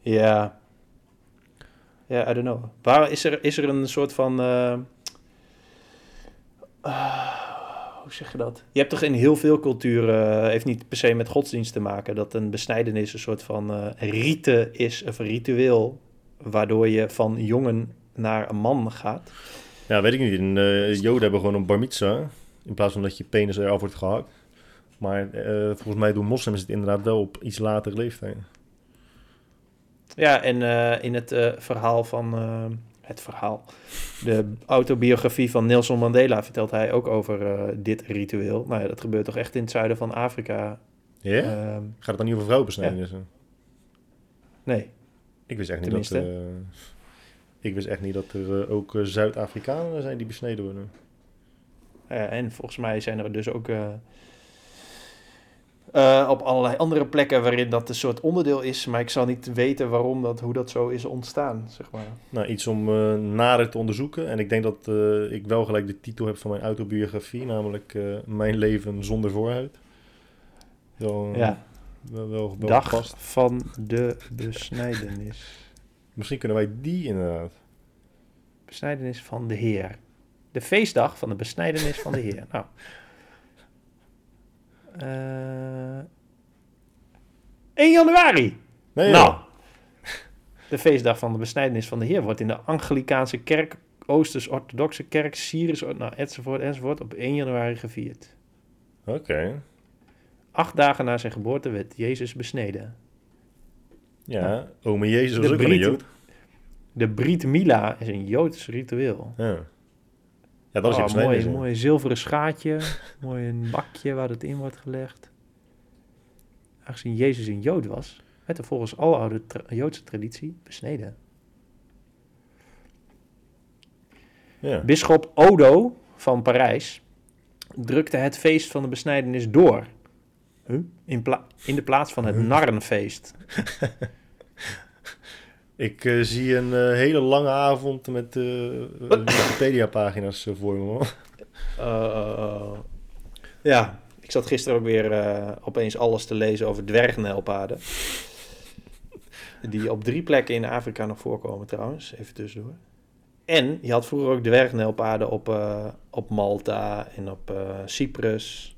Ja. Ja, I don't know. Waar is er een soort van... hoe zeg je dat? Je hebt toch in heel veel culturen, heeft niet per se met godsdienst te maken, dat een besnijdenis een soort van rite is, of ritueel, waardoor je van jongen naar een man gaat. Ja, weet ik niet. Joden hebben gewoon een bar mitzwa, in plaats van dat je penis eraf wordt gehakt. Maar volgens mij doen moslims het inderdaad wel op iets later leeftijd. Ja, en in het verhaal van... De autobiografie van Nelson Mandela vertelt hij ook over dit ritueel. Nou ja, dat gebeurt toch echt in het zuiden van Afrika. Ja? Yeah? Gaat het dan niet over vrouwenbesnijdenissen? Ja. Nee. Ik wist echt niet dat er ook Zuid-Afrikanen zijn die besneden worden. En volgens mij zijn er dus ook... op allerlei andere plekken waarin dat een soort onderdeel is, maar ik zal niet weten hoe dat zo is ontstaan, zeg maar. Nou, iets om nader te onderzoeken. En ik denk dat ik wel gelijk de titel heb van mijn autobiografie, namelijk Mijn leven zonder voorhuid. Wel Dag gepast. Van de besnijdenis. Misschien kunnen wij die inderdaad. Besnijdenis van de Heer. De feestdag van de besnijdenis van de Heer. Nou... ...1 januari. Nee, nou, De feestdag van de besnijdenis van de Heer wordt in de Anglikaanse kerk, Oosters-Orthodoxe kerk, Syrisch, nou, enzovoort, op 1 januari gevierd. Oké. Okay. 8 dagen na zijn geboorte werd Jezus besneden. Ja, nou, ome Jezus was ook een Jood. De Brit Mila is een Joods ritueel. Ja. Ja, dat is een mooi zilveren schaatje. Mooi een bakje waar het in wordt gelegd. Aangezien Jezus een Jood was, werd er volgens alle oude Joodse traditie besneden. Ja. Bisschop Odo van Parijs drukte het feest van de besnijdenis door. Huh? In de plaats van het narrenfeest. Ik zie een hele lange avond met Wikipedia-pagina's voor me. Ja, ik zat gisteren ook weer opeens alles te lezen over dwergnijlpaarden. Die op 3 plekken in Afrika nog voorkomen trouwens, even tussendoor. En je had vroeger ook dwergnijlpaarden op Malta en op Cyprus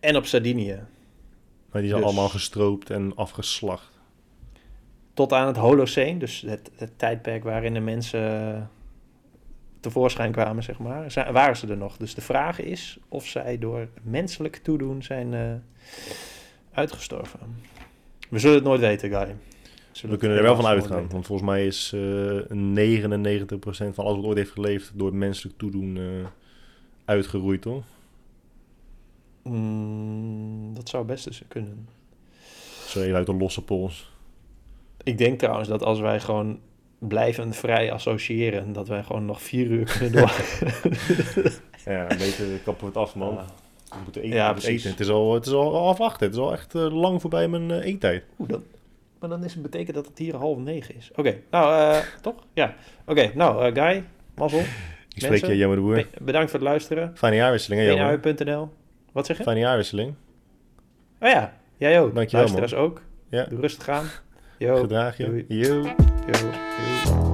en op Sardinië. Maar die zijn allemaal gestroopt en afgeslacht. Tot aan het Holoceen, dus het tijdperk waarin de mensen tevoorschijn kwamen, zeg maar, waren ze er nog. Dus de vraag is of zij door menselijk toedoen zijn uitgestorven. We zullen het nooit weten, Guy. We kunnen er wel van uitgaan, want volgens mij is 99% van alles wat ooit heeft geleefd door menselijk toedoen uitgeroeid, toch? Dat zou best eens kunnen. Zo even uit de losse pols. Ik denk trouwens dat als wij gewoon blijven vrij associëren, dat wij gewoon nog 4 uur kunnen door. Ja, beter kappen we het af, man. We moeten eten. Ja, precies. Eten. Het is al half 8. Het is al echt lang voorbij mijn eettijd. Maar dan is het betekent dat het hier 8:30 is. Oké, nou, toch? Ja. Oké, nou, Guy, mazzel. Ik spreek je, Jammer de Boer. Bedankt voor het luisteren. Fijne jaarwisseling, hè, Jammer. BNAU.nl. Wat zeg je? Fijne jaarwisseling. Oh ja, jij ook. Dankjewel, luisteraars man. Ook. Ja. Doe rustig aan. Yo. Gedraag je. Yo. Yo. Yo.